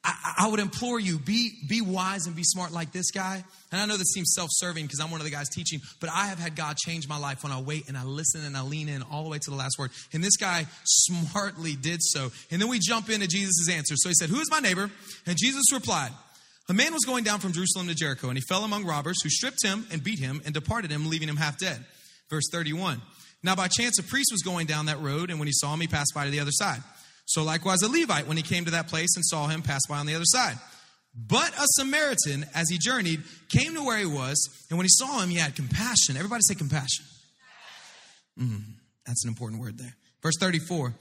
I would implore you, be wise and be smart like this guy. And I know this seems self-serving because I'm one of the guys teaching, but I have had God change my life when I wait and I listen and I lean in all the way to the last word. And this guy smartly did so. And then we jump into Jesus' answer. So he said, who is my neighbor? And Jesus replied, a man was going down from Jerusalem to Jericho, and he fell among robbers who stripped him and beat him and departed him, leaving him half dead. Verse 31. Now, by chance, a priest was going down that road, and when he saw him, he passed by to the other side. So likewise, a Levite, when he came to that place and saw him, passed by on the other side. But a Samaritan, as he journeyed, came to where he was, and when he saw him, he had compassion. Everybody say compassion. That's an important word there. Verse 34,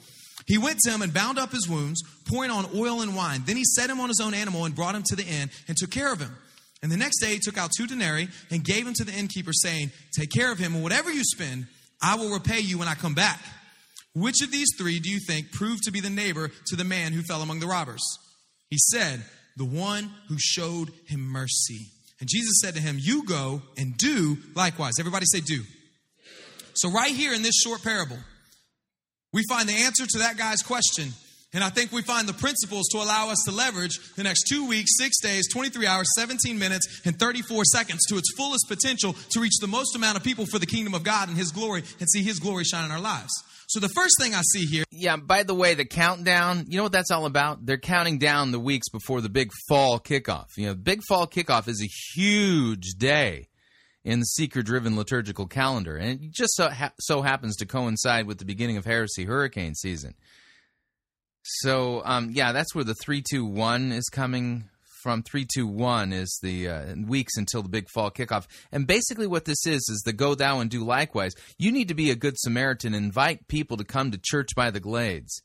he went to him and bound up his wounds, pouring on oil and wine. Then he set him on his own animal and brought him to the inn and took care of him. And the next day he took out 2 denarii and gave them to the innkeeper, saying, take care of him, and whatever you spend, I will repay you when I come back. Which of these 3 do you think proved to be the neighbor to the man who fell among the robbers? He said, the one who showed him mercy. And Jesus said to him, you go and do likewise. Everybody say do. So right here in this short parable, we find the answer to that guy's question. And I think we find the principles to allow us to leverage the next 2 weeks, 6 days, 23 hours, 17 minutes, and 34 seconds to its fullest potential to reach the most amount of people for the kingdom of God and his glory and see his glory shine in our lives. So the first thing I see here... Yeah, by the way, the countdown, you know what that's all about? They're counting down the weeks before the big fall kickoff. You know, the big fall kickoff is a huge day in the seeker-driven liturgical calendar. And it just so happens to coincide with the beginning of heresy hurricane season. So, that's where the 3-2-1 is coming from. 3-2-1 is the weeks until the big fall kickoff. And basically what this is the go thou and do likewise. You need to be a good Samaritan and invite people to come to Church by the Glades.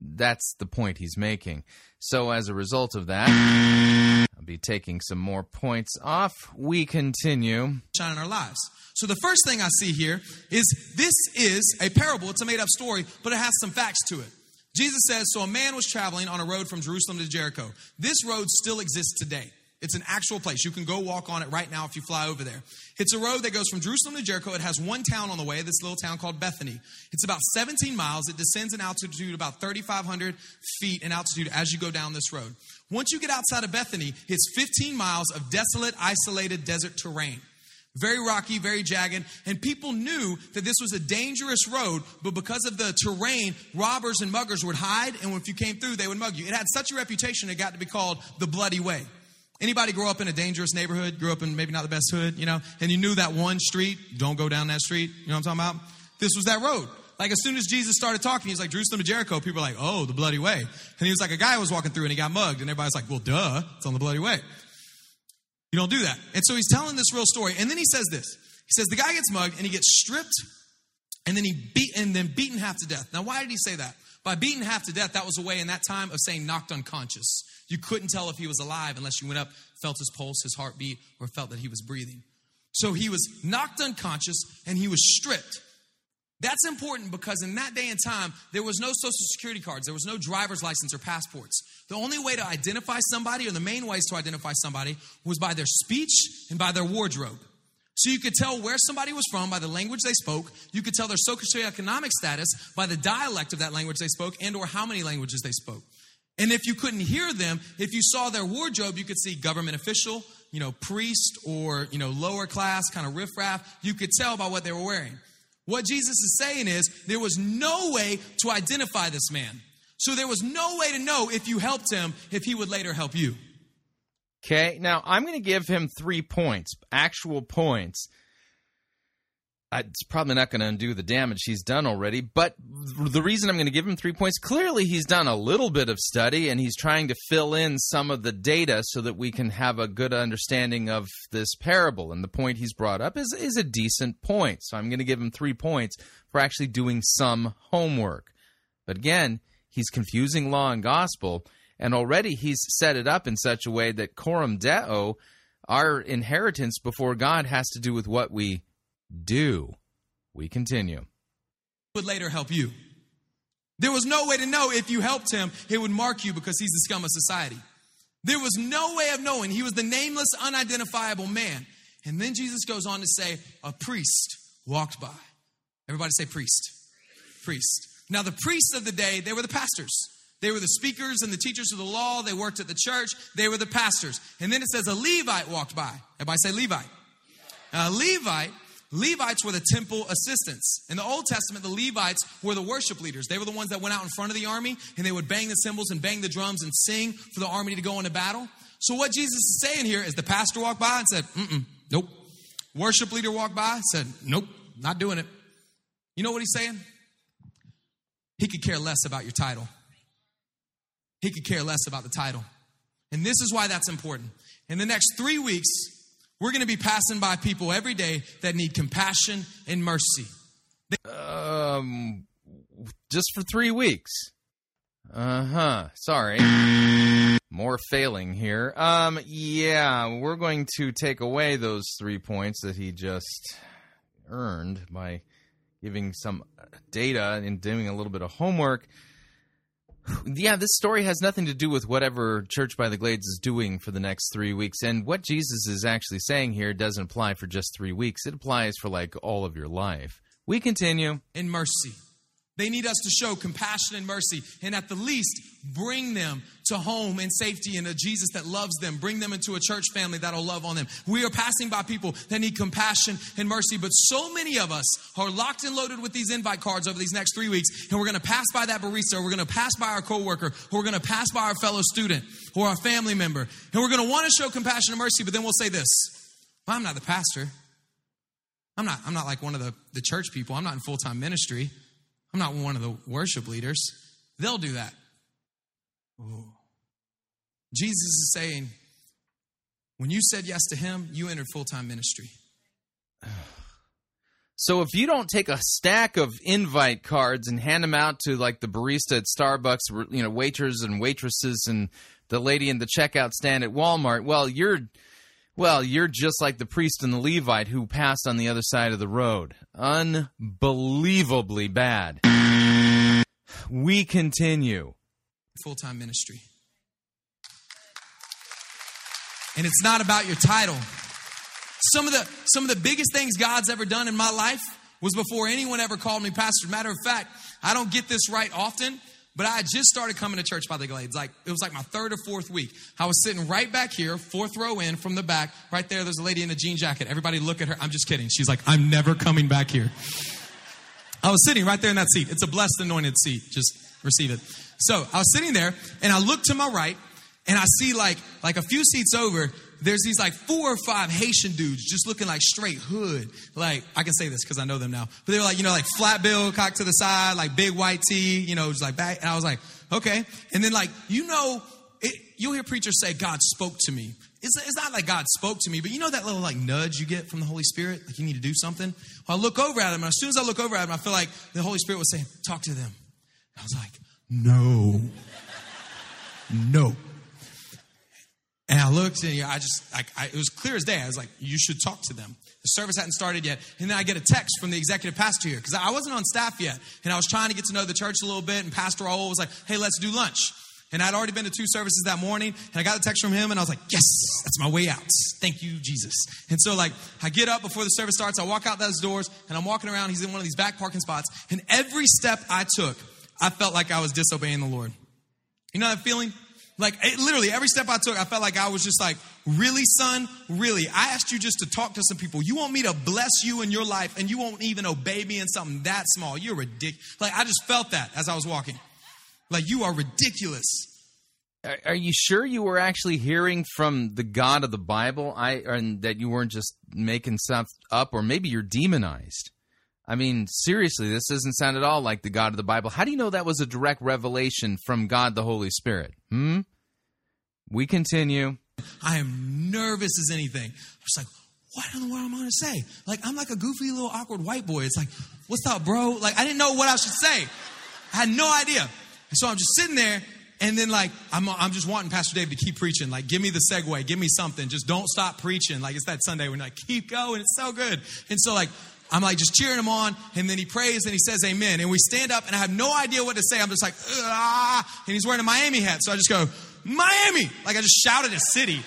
That's the point he's making. So as a result of that, I'll be taking some more points off. We continue. Shine in our lives. So the first thing I see here is this is a parable. It's a made-up story, but it has some facts to it. Jesus says, so a man was traveling on a road from Jerusalem to Jericho. This road still exists today. It's an actual place. You can go walk on it right now if you fly over there. It's a road that goes from Jerusalem to Jericho. It has one town on the way, this little town called Bethany. It's about 17 miles. It descends in altitude about 3,500 feet in altitude as you go down this road. Once you get outside of Bethany, it's 15 miles of desolate, isolated desert terrain. Very rocky, very jagged, and people knew that this was a dangerous road, but because of the terrain, robbers and muggers would hide, and if you came through, they would mug you. It had such a reputation, it got to be called the Bloody Way. Anybody grow up in a dangerous neighborhood, grew up in maybe not the best hood, you know, and you knew that one street, don't go down that street, you know what I'm talking about? This was that road. Like, as soon as Jesus started talking, he was like, Jerusalem to Jericho, people were like, oh, the Bloody Way. And he was like, a guy was walking through, and he got mugged, and everybody's like, well, duh, it's on the Bloody Way. You don't do that. And so he's telling this real story. And then he says this. He says, the guy gets mugged and he gets stripped and then beaten half to death. Now, why did he say that? By beaten half to death, that was a way in that time of saying knocked unconscious. You couldn't tell if he was alive unless you went up, felt his pulse, his heartbeat, or felt that he was breathing. So he was knocked unconscious and he was stripped. That's important because in that day and time, there was no social security cards. There was no driver's license or passports. The only way to identify somebody, or the main ways to identify somebody, was by their speech and by their wardrobe. So you could tell where somebody was from by the language they spoke. You could tell their socioeconomic status by the dialect of that language they spoke and or how many languages they spoke. And if you couldn't hear them, if you saw their wardrobe, you could see government official, priest, or, lower class, kind of riffraff. You could tell by what they were wearing. What Jesus is saying is there was no way to identify this man. So there was no way to know if you helped him, if he would later help you. Okay, now I'm going to give him 3 points, actual points. It's probably not going to undo the damage he's done already, but the reason I'm going to give him 3 points, clearly he's done a little bit of study and he's trying to fill in some of the data so that we can have a good understanding of this parable. And the point he's brought up is a decent point. So I'm going to give him 3 points for actually doing some homework. But again, he's confusing law and gospel, and already he's set it up in such a way that coram deo, our inheritance before God, has to do with what we do. We continue. Would later help you. There was no way to know if you helped him, it would mark you because he's the scum of society. There was no way of knowing. He was the nameless, unidentifiable man. And then Jesus goes on to say, a priest walked by. Everybody say priest. Priest. Now the priests of the day, they were the pastors. They were the speakers and the teachers of the law. They worked at the church. They were the pastors. And then it says a Levite walked by. Everybody say Levite. A Levite. Levites were the temple assistants. In the Old Testament, the Levites were the worship leaders. They were the ones that went out in front of the army, and they would bang the cymbals and bang the drums and sing for the army to go into battle. So what Jesus is saying here is the pastor walked by and said, nope. Worship leader walked by and said, nope, not doing it. You know what he's saying? He could care less about your title. He could care less about the title. And this is why that's important. In the next 3 weeks, we're going to be passing by people every day that need compassion and mercy. Just for 3 weeks. Sorry. More failing here. Yeah, we're going to take away those 3 points that he just earned by giving some data and doing a little bit of homework. Yeah, this story has nothing to do with whatever Church by the Glades is doing for the next 3 weeks. And what Jesus is actually saying here doesn't apply for just 3 weeks. It applies for, like, all of your life. We continue. In mercy. They need us to show compassion and mercy, and at the least bring them to home and safety and a Jesus that loves them. Bring them into a church family that'll love on them. We are passing by people that need compassion and mercy, but so many of us are locked and loaded with these invite cards over these next 3 weeks, and we're going to pass by that barista, or we're going to pass by our coworker, or we're going to pass by our fellow student or our family member, and we're going to want to show compassion and mercy, but then we'll say this: well, I'm not the pastor. I'm not like one of the church people. I'm not in full-time ministry. I'm not one of the worship leaders. They'll do that. Ooh. Jesus is saying, when you said yes to him, you entered full-time ministry. So if you don't take a stack of invite cards and hand them out to, like, the barista at Starbucks, you know, waiters and waitresses and the lady in the checkout stand at Walmart, well, you're just like the priest and the Levite who passed on the other side of the road. Unbelievably bad. We continue. Full-time ministry. And it's not about your title. Some of the biggest things God's ever done in my life was before anyone ever called me pastor. Matter of fact, I don't get this right often, but I just started coming to Church by the Glades. Like, it was like my third or fourth week. I was sitting right back here, fourth row in from the back. Right there, there's a lady in a jean jacket. Everybody look at her. I'm just kidding. She's like, I'm never coming back here. I was sitting right there in that seat. It's a blessed, anointed seat. Just receive it. So I was sitting there, and I look to my right, and I see like a few seats over, there's these like 4 or 5 Haitian dudes just looking like straight hood. Like, I can say this because I know them now. But they were like, you know, like flat bill, cocked to the side, like big white tee, you know, just like back. And I was like, okay. And then, like, you know, you'll hear preachers say, God spoke to me. It's not like God spoke to me, but you know that little, like, nudge you get from the Holy Spirit? Like, you need to do something. Well, I look over at him, and as soon as I look over at him, I feel like the Holy Spirit was saying, talk to them. And I was like, no. And I looked, and it was clear as day. I was like, you should talk to them. The service hadn't started yet. And then I get a text from the executive pastor here, because I wasn't on staff yet. And I was trying to get to know the church a little bit. And Pastor Raul was like, hey, let's do lunch. And I'd already been to 2 services that morning. And I got a text from him, and I was like, yes, that's my way out. Thank you, Jesus. And so, like, I get up before the service starts. I walk out those doors, and I'm walking around. He's in one of these back parking spots. And every step I took, I felt like I was disobeying the Lord. You know that feeling? Like, literally, every step I took, I felt like I was just like, really, son? Really? I asked you just to talk to some people. You want me to bless you in your life, and you won't even obey me in something that small. You're ridiculous. Like, I just felt that as I was walking. Like, you are ridiculous. Are you sure you were actually hearing from the God of the Bible and that you weren't just making stuff up, or maybe you're demonized? I mean, seriously, this doesn't sound at all like the God of the Bible. How do you know that was a direct revelation from God the Holy Spirit? We continue. I am nervous as anything. I'm just like, what in the world am I going to say? Like, I'm like a goofy little awkward white boy. It's like, what's up, bro? Like, I didn't know what I should say. I had no idea. And so I'm just sitting there, and then, like, I'm just wanting Pastor Dave to keep preaching. Like, give me the segue. Give me something. Just don't stop preaching. Like, it's that Sunday when you're like, keep going. It's so good. And so, like, I'm like just cheering him on, and then he prays and he says amen. And we stand up, and I have no idea what to say. I'm just like, ah, and he's wearing a Miami hat. So I just go, Miami! Like, I just shouted a city.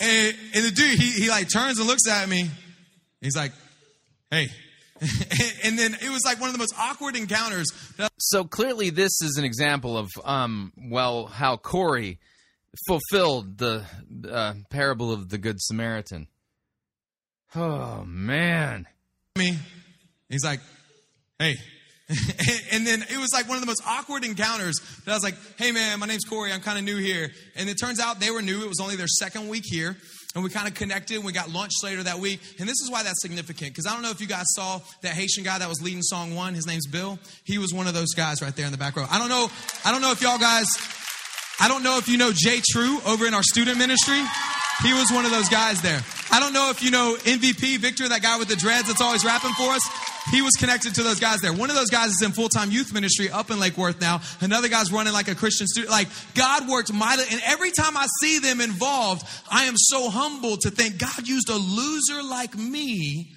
And the dude, he like turns and looks at me. He's like, hey. And then it was like one of the most awkward encounters. So clearly this is an example of, how Kory fulfilled the parable of the Good Samaritan. Oh, man. He's like, hey. And then it was like one of the most awkward encounters. That I was like, hey, man, my name's Kory. I'm kind of new here. And it turns out they were new. It was only their second week here. And we kind of connected. We got lunch later that week. And this is why that's significant. Because I don't know if you guys saw that Haitian guy that was leading song one. His name's Bill. He was one of those guys right there in the back row. I don't know if y'all guys, I don't know if you know Jay True over in our student ministry. He was one of those guys there. I don't know if you know MVP Victor, that guy with the dreads that's always rapping for us. He was connected to those guys there. One of those guys is in full-time youth ministry up in Lake Worth now. Another guy's running like a Christian student. Like, God worked mightily. And every time I see them involved, I am so humbled to think God used a loser like me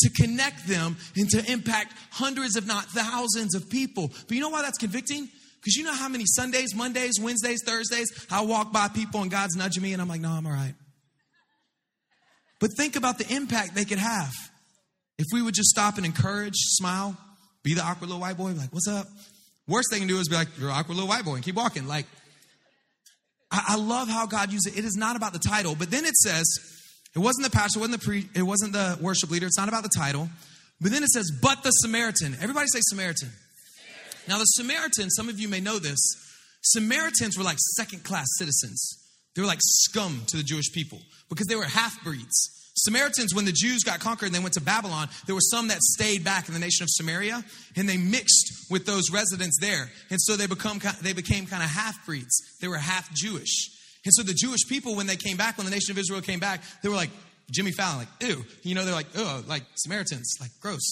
to connect them and to impact hundreds, if not thousands of people. But you know why that's convicting? Because you know how many Sundays, Mondays, Wednesdays, Thursdays, I walk by people and God's nudging me and I'm like, no, I'm all right. But think about the impact they could have. If we would just stop and encourage, smile, be the awkward little white boy, be like, what's up? Worst they can do is be like, you're an awkward little white boy and keep walking. Like, I love how God used it. It is not about the title. But then it says, it wasn't the pastor, it wasn't the worship leader. It's not about the title. But then it says, but the Samaritan. Everybody say Samaritan. Samaritan. Now the Samaritan, some of you may know this. Samaritans were like second-class citizens. They were like scum to the Jewish people because they were half-breeds. Samaritans, when the Jews got conquered and they went to Babylon, there were some that stayed back in the nation of Samaria, and they mixed with those residents there. And so they became kind of half-breeds. They were half-Jewish. And so the Jewish people, when they came back, when the nation of Israel came back, they were like Jimmy Fallon, like, ew. You know, they're like, oh, like Samaritans, like gross.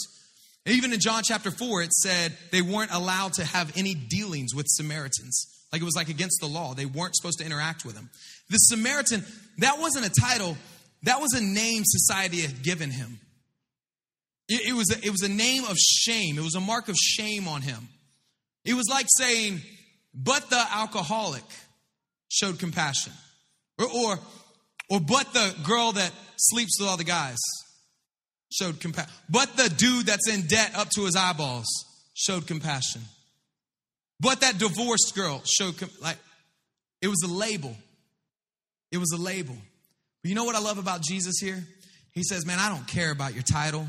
Even in John chapter 4, it said they weren't allowed to have any dealings with Samaritans. Like it was like against the law. They weren't supposed to interact with them. The Samaritan, that wasn't a title. That was a name society had given him. It was a name of shame. It was a mark of shame on him. It was like saying, but the alcoholic showed compassion. Or but the girl that sleeps with all the guys showed compassion. But the dude that's in debt up to his eyeballs showed compassion. But that divorced girl showed it was a label. It was a label. You know what I love about Jesus here? He says, man, I don't care about your title.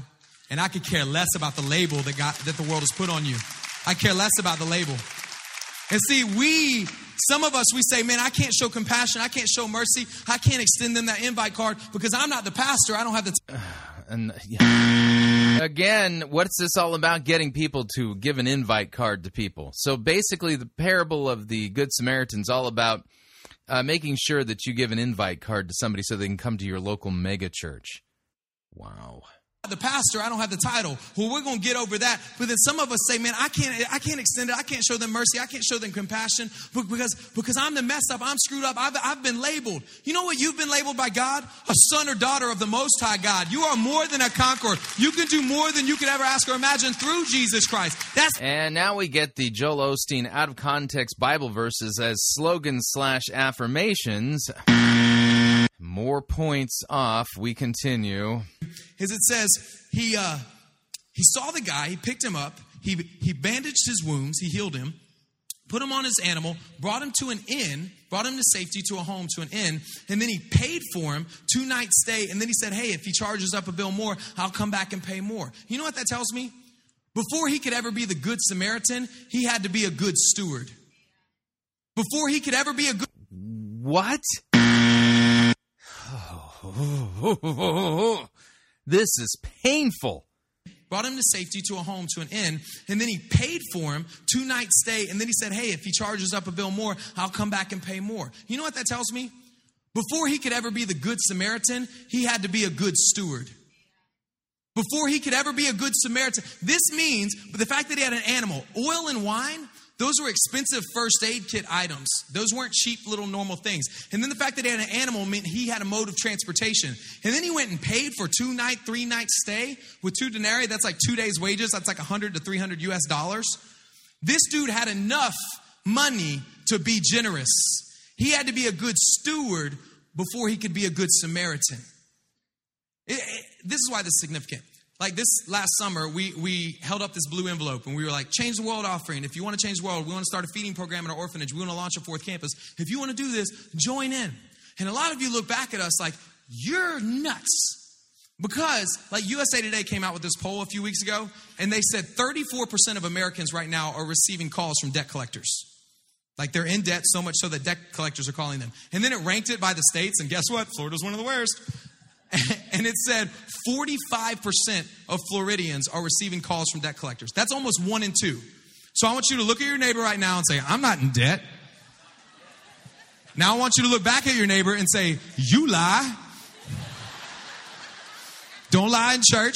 And I could care less about the label that the world has put on you. I care less about the label. And see, some of us, we say, man, I can't show compassion. I can't show mercy. I can't extend them that invite card because I'm not the pastor. I don't have the Again, what's this all about? Getting people to give an invite card to people. So basically, the parable of the Good Samaritan is all about making sure that you give an invite card to somebody so they can come to your local mega church. Wow. The pastor, I don't have the title. Well, we're going to get over that. But then some of us say, man, I can't extend it. I can't show them mercy. I can't show them compassion because I'm the mess up. I'm screwed up. I've been labeled. You know what? You've been labeled by God? A son or daughter of the Most High God. You are more than a conqueror. You can do more than you could ever ask or imagine through Jesus Christ. And now we get the Joel Osteen out of context Bible verses as slogans/affirmations. More points off. We continue. As it says, he saw the guy. He picked him up. He bandaged his wounds. He healed him. Put him on his animal. Brought him to an inn. Brought him to safety, to a home, to an inn. And then he paid for him 2 nights stay. And then he said, hey, if he charges up a bill more, I'll come back and pay more. You know what that tells me? Before he could ever be the Good Samaritan, he had to be a good steward. Before he could ever be a good... What? This is painful. Brought him to safety, to a home, to an inn, and then he paid for him 2 nights stay. And then he said, hey, if he charges up a bill more, I'll come back and pay more. You know what that tells me? Before he could ever be the Good Samaritan, he had to be a good steward. Before he could ever be a good Samaritan. This means the fact that he had an animal, oil and wine. Those were expensive first aid kit items. Those weren't cheap little normal things. And then the fact that he had an animal meant he had a mode of transportation. And then he went and paid for 3 night stay with 2 denarii. That's like 2 days' wages. That's like $100 to $300 $300. This dude had enough money to be generous. He had to be a good steward before he could be a good Samaritan. This is why this is significant. Like this last summer, we held up this blue envelope and we were like, change the world offering. If you want to change the world, we want to start a feeding program in our orphanage. We want to launch a 4th campus. If you want to do this, join in. And a lot of you look back at us like, you're nuts. Because like USA Today came out with this poll a few weeks ago, and they said 34% of Americans right now are receiving calls from debt collectors. Like they're in debt so much so that debt collectors are calling them. And then it ranked it by the states, and guess what? Florida's one of the worst. And it said 45% of Floridians are receiving calls from debt collectors. That's almost 1 in 2. So I want you to look at your neighbor right now and say, I'm not in debt. Now I want you to look back at your neighbor and say, you lie. Don't lie in church.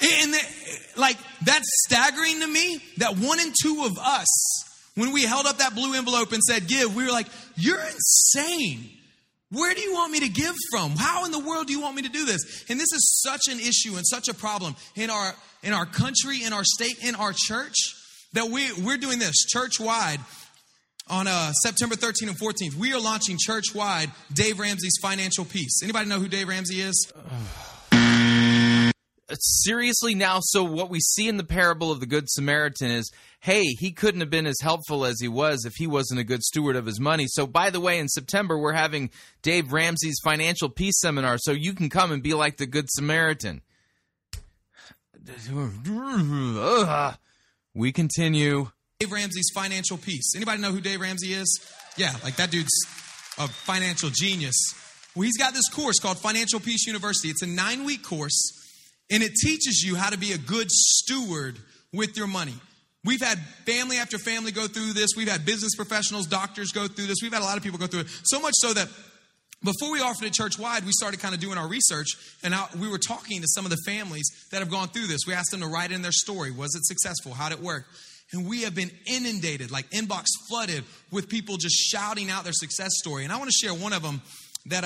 And that's staggering to me that 1 in 2 of us, when we held up that blue envelope and said, give, we were like, you're insane. Where do you want me to give from? How in the world do you want me to do this? And this is such an issue and such a problem in our country, in our state, in our church, that we're doing this church-wide. On September 13th and 14th, we are launching church-wide Dave Ramsey's Financial Peace. Anybody know who Dave Ramsey is? Seriously now, so what we see in the parable of the Good Samaritan is, hey, he couldn't have been as helpful as he was if he wasn't a good steward of his money. So by the way, in September, we're having Dave Ramsey's Financial Peace Seminar, so you can come and be like the Good Samaritan. We continue. Dave Ramsey's Financial Peace. Anybody know who Dave Ramsey is? Yeah, like that dude's a financial genius. Well, he's got this course called Financial Peace University. It's a 9-week course, and it teaches you how to be a good steward with your money. We've had family after family go through this. We've had business professionals, doctors go through this. We've had a lot of people go through it, so much so that before we offered it church-wide, we started kind of doing our research, and we were talking to some of the families that have gone through this. We asked them to write in their story. Was it successful? How did it work? And we have been inundated, like inbox flooded, with people just shouting out their success story. And I want to share one of them that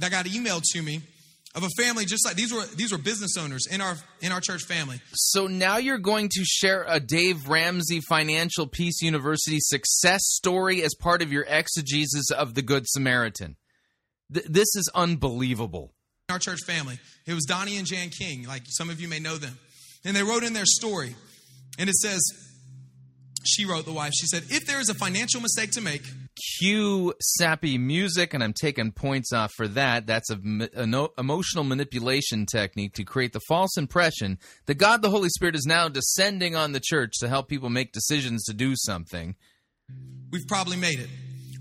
got emailed to me of a family just like these were business owners in our church family. So now you're going to share a Dave Ramsey Financial Peace University success story as part of your exegesis of the Good Samaritan. This is unbelievable. In our church family, it was Donnie and Jan King. Like some of you may know them, and they wrote in their story. And it says, she wrote, the wife, she said, if there is a financial mistake to make. Cue sappy music, and I'm taking points off for that. That's an emotional manipulation technique to create the false impression that God the Holy Spirit is now descending on the church to help people make decisions to do something. We've probably made it.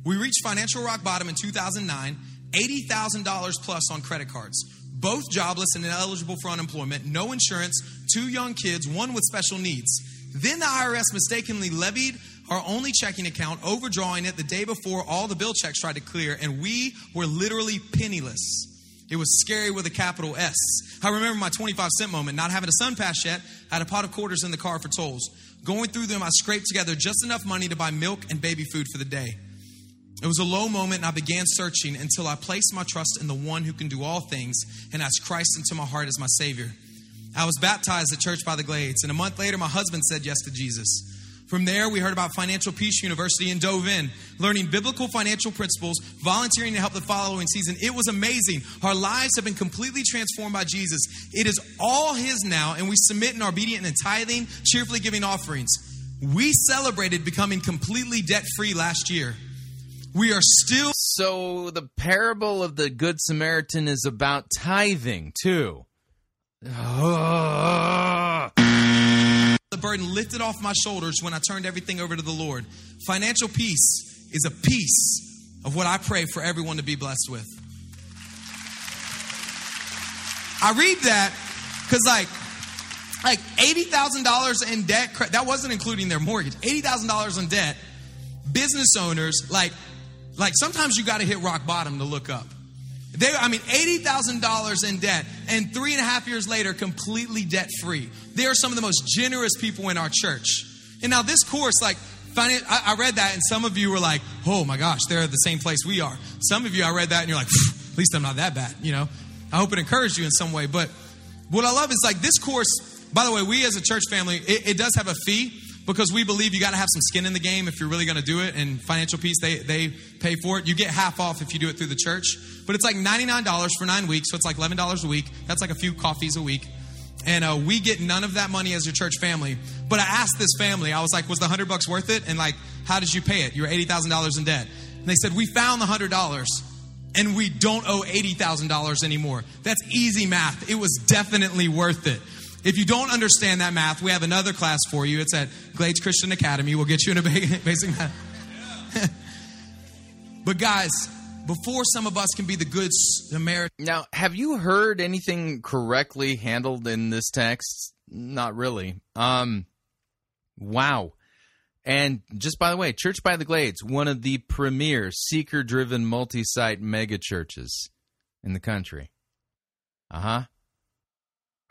We reached financial rock bottom in 2009, $80,000 plus on credit cards. Both jobless and ineligible for unemployment, no insurance, 2 young kids, one with special needs. Then the IRS mistakenly levied our only checking account, overdrawing it the day before all the bill checks tried to clear, and we were literally penniless. It was scary with a capital S. I remember my 25-cent moment, not having a sun pass yet. I had a pot of quarters in the car for tolls. Going through them, I scraped together just enough money to buy milk and baby food for the day. It was a low moment, and I began searching until I placed my trust in the one who can do all things and asked Christ into my heart as my Savior. I was baptized at Church by the Glades, and a month later, my husband said yes to Jesus. From there, we heard about Financial Peace University and dove in, learning biblical financial principles, volunteering to help the following season. It was amazing. Our lives have been completely transformed by Jesus. It is all His now, and we submit and are obedient in tithing, cheerfully giving offerings. We celebrated becoming completely debt-free last year. We are still... So the parable of the Good Samaritan is about tithing, too. The burden lifted off my shoulders when I turned everything over to the Lord. Financial peace is a piece of what I pray for everyone to be blessed with. I read that because, like $80,000 in debt... That wasn't including their mortgage. $80,000 in debt. Business owners, like sometimes you got to hit rock bottom to look up. $80,000 in debt, and 3.5 years later, completely debt free. They are some of the most generous people in our church. And now this course, I read that, and some of you were like, "Oh my gosh, they're the same place we are." Some of you, I read that, and you're like, "At least I'm not that bad." You know, I hope it encouraged you in some way. But what I love is this course. By the way, we as a church family, it does have a fee. Because we believe you got to have some skin in the game if you're really going to do it. And Financial Peace, they pay for it. You get half off if you do it through the church. But it's $99 for 9 weeks. So it's $11 a week. That's a few coffees a week. And we get none of that money as your church family. But I asked this family, I was like, was the $100 worth it? And how did you pay it? You were $80,000 in debt. And they said, we found the $100 and we don't owe $80,000 anymore. That's easy math. It was definitely worth it. If you don't understand that math, we have another class for you. It's at Glades Christian Academy. We'll get you in a basic math. Yeah. But guys, before some of us can be the good Samaritan. Now, have you heard anything correctly handled in this text? Not really. Wow. And just by the way, Church by the Glades, one of the premier seeker-driven multi-site megachurches in the country. Uh-huh.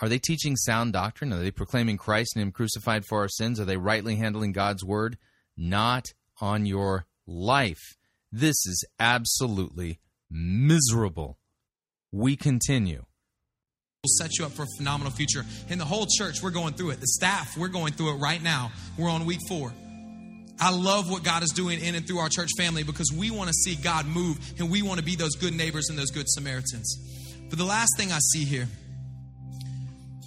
Are they teaching sound doctrine? Are they proclaiming Christ and Him crucified for our sins? Are they rightly handling God's Word? Not on your life. This is absolutely miserable. We continue. Set you up for a phenomenal future. In the whole church, we're going through it. The staff, we're going through it right now. We're on week 4. I love what God is doing in and through our church family because we want to see God move and we want to be those good neighbors and those good Samaritans. But the last thing I see here,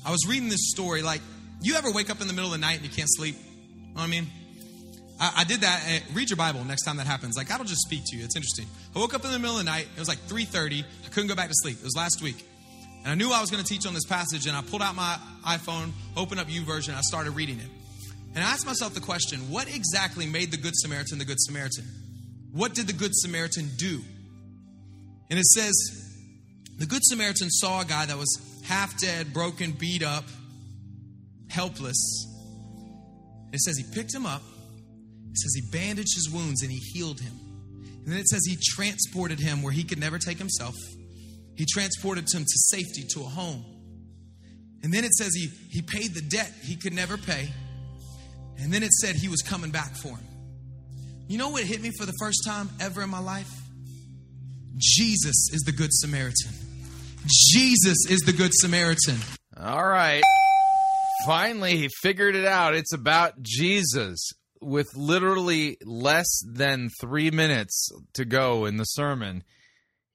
I was reading this story. Like, you ever wake up in the middle of the night and you can't sleep? You know what I mean? I did that. Read your Bible next time that happens. Like, God'll just speak to you. It's interesting. I woke up in the middle of the night. It was like 3:30. I couldn't go back to sleep. It was last week. And I knew I was going to teach on this passage, and I pulled out my iPhone, opened up U version, and I started reading it. And I asked myself the question, what exactly made the Good Samaritan the Good Samaritan? What did the Good Samaritan do? And it says, the Good Samaritan saw a guy that was half dead, broken, beat up, helpless. And it says he picked him up. It says he bandaged his wounds and he healed him. And then it says he transported him where he could never take himself. He transported him to safety, to a home. And then it says he paid the debt he could never pay. And then it said he was coming back for him. You know what hit me for the first time ever in my life? Jesus is the Good Samaritan. Jesus is the Good Samaritan. All right. Finally, he figured it out. It's about Jesus. With literally less than 3 minutes to go in the sermon,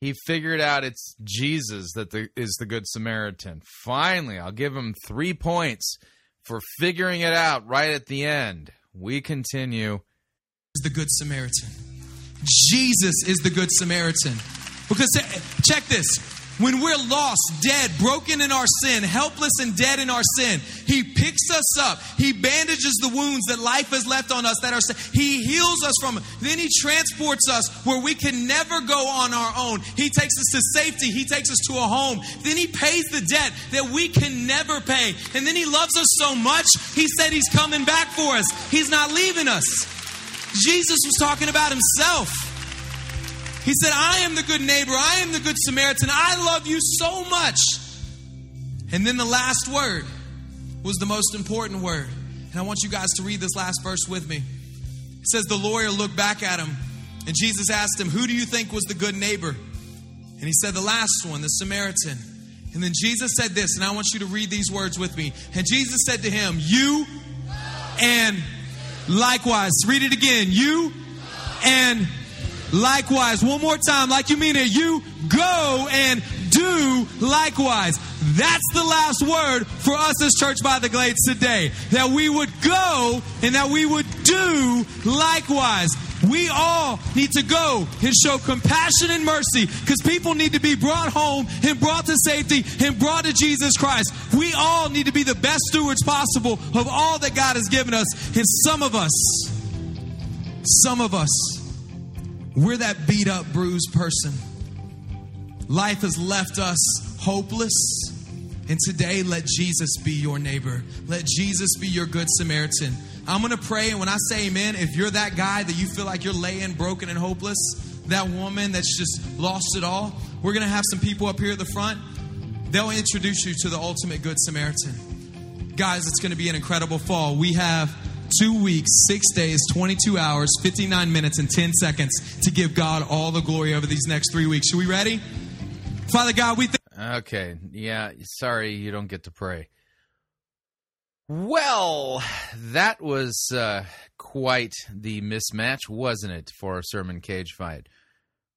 he figured out it's Jesus that is the Good Samaritan. Finally, I'll give him 3 points for figuring it out right at the end. We continue. The Good Samaritan. Jesus is the Good Samaritan. Because, check this. When we're lost, dead, broken in our sin, helpless and dead in our sin, He picks us up. He bandages the wounds that life has left on us. He heals us from it. Then He transports us where we can never go on our own. He takes us to safety. He takes us to a home. Then He pays the debt that we can never pay. And then He loves us so much, He said He's coming back for us. He's not leaving us. Jesus was talking about Himself. He said, I am the good neighbor. I am the good Samaritan. I love you so much. And then the last word was the most important word. And I want you guys to read this last verse with me. It says, the lawyer looked back at him, and Jesus asked him, who do you think was the good neighbor? And he said, the last one, the Samaritan. And then Jesus said this, and I want you to read these words with me. And Jesus said to him, you and likewise. Read it again. You and likewise. One more time, like you mean it. You go and do likewise. That's the last word for us as Church by the Glades today. That we would go and that we would do likewise. We all need to go and show compassion and mercy because people need to be brought home and brought to safety and brought to Jesus Christ. We all need to be the best stewards possible of all that God has given us. And some of us, we're that beat up, bruised person. Life has left us hopeless. And today, let Jesus be your neighbor. Let Jesus be your good Samaritan. I'm going to pray. And when I say amen, if you're that guy that you feel like you're laying broken and hopeless, that woman that's just lost it all, we're going to have some people up here at the front. They'll introduce you to the ultimate good Samaritan. Guys, it's going to be an incredible fall. We have 2 weeks, 6 days, 22 hours, 59 minutes, and 10 seconds to give God all the glory over these next 3 weeks. Are we ready? Father God, we Okay. Yeah. Sorry, you don't get to pray. Well, that was quite the mismatch, wasn't it, for a sermon cage fight?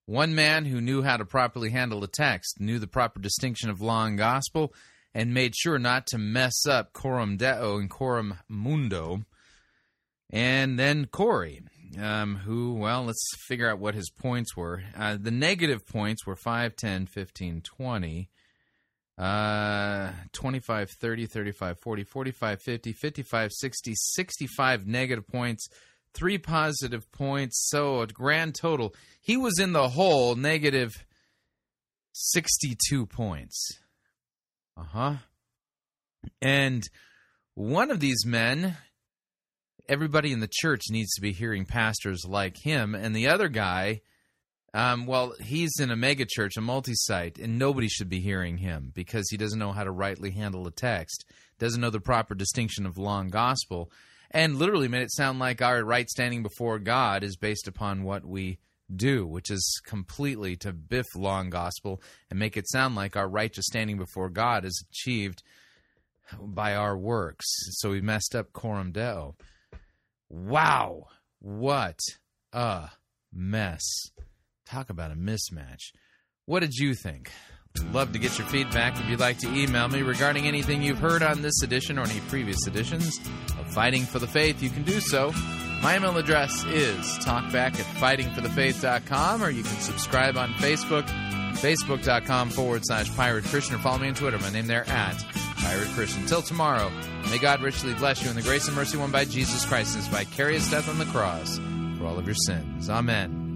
One man who knew how to properly handle the text, knew the proper distinction of law and gospel, and made sure not to mess up coram deo and coram mundo. And then Kory, who, well, let's figure out what his points were. The negative points were 5, 10, 15, 20. 25, 30, 35, 40, 45, 50, 55, 60, 65 negative points, 3 positive points. So a grand total. He was in the hole negative 62 points. And one of these men, everybody in the church needs to be hearing pastors like him. And the other guy, well, he's in a mega church, a multi-site, and nobody should be hearing him because he doesn't know how to rightly handle a text, doesn't know the proper distinction of law and gospel, and literally made it sound like our right standing before God is based upon what we do, which is completely to biff law and gospel and make it sound like our righteous standing before God is achieved by our works. So we messed up coram deo. Wow, what a mess. Talk about a mismatch. What did you think? Love to get your feedback. If you'd like to email me regarding anything you've heard on this edition or any previous editions of Fighting for the Faith, you can do so. My email address is talkback at fightingforthefaith.com, or you can subscribe on Facebook, facebook.com/Pirate Christian, or follow me on Twitter. My name there at Pirate Christian. Till tomorrow, may God richly bless you in the grace and mercy won by Jesus Christ in his vicarious death on the cross for all of your sins. Amen.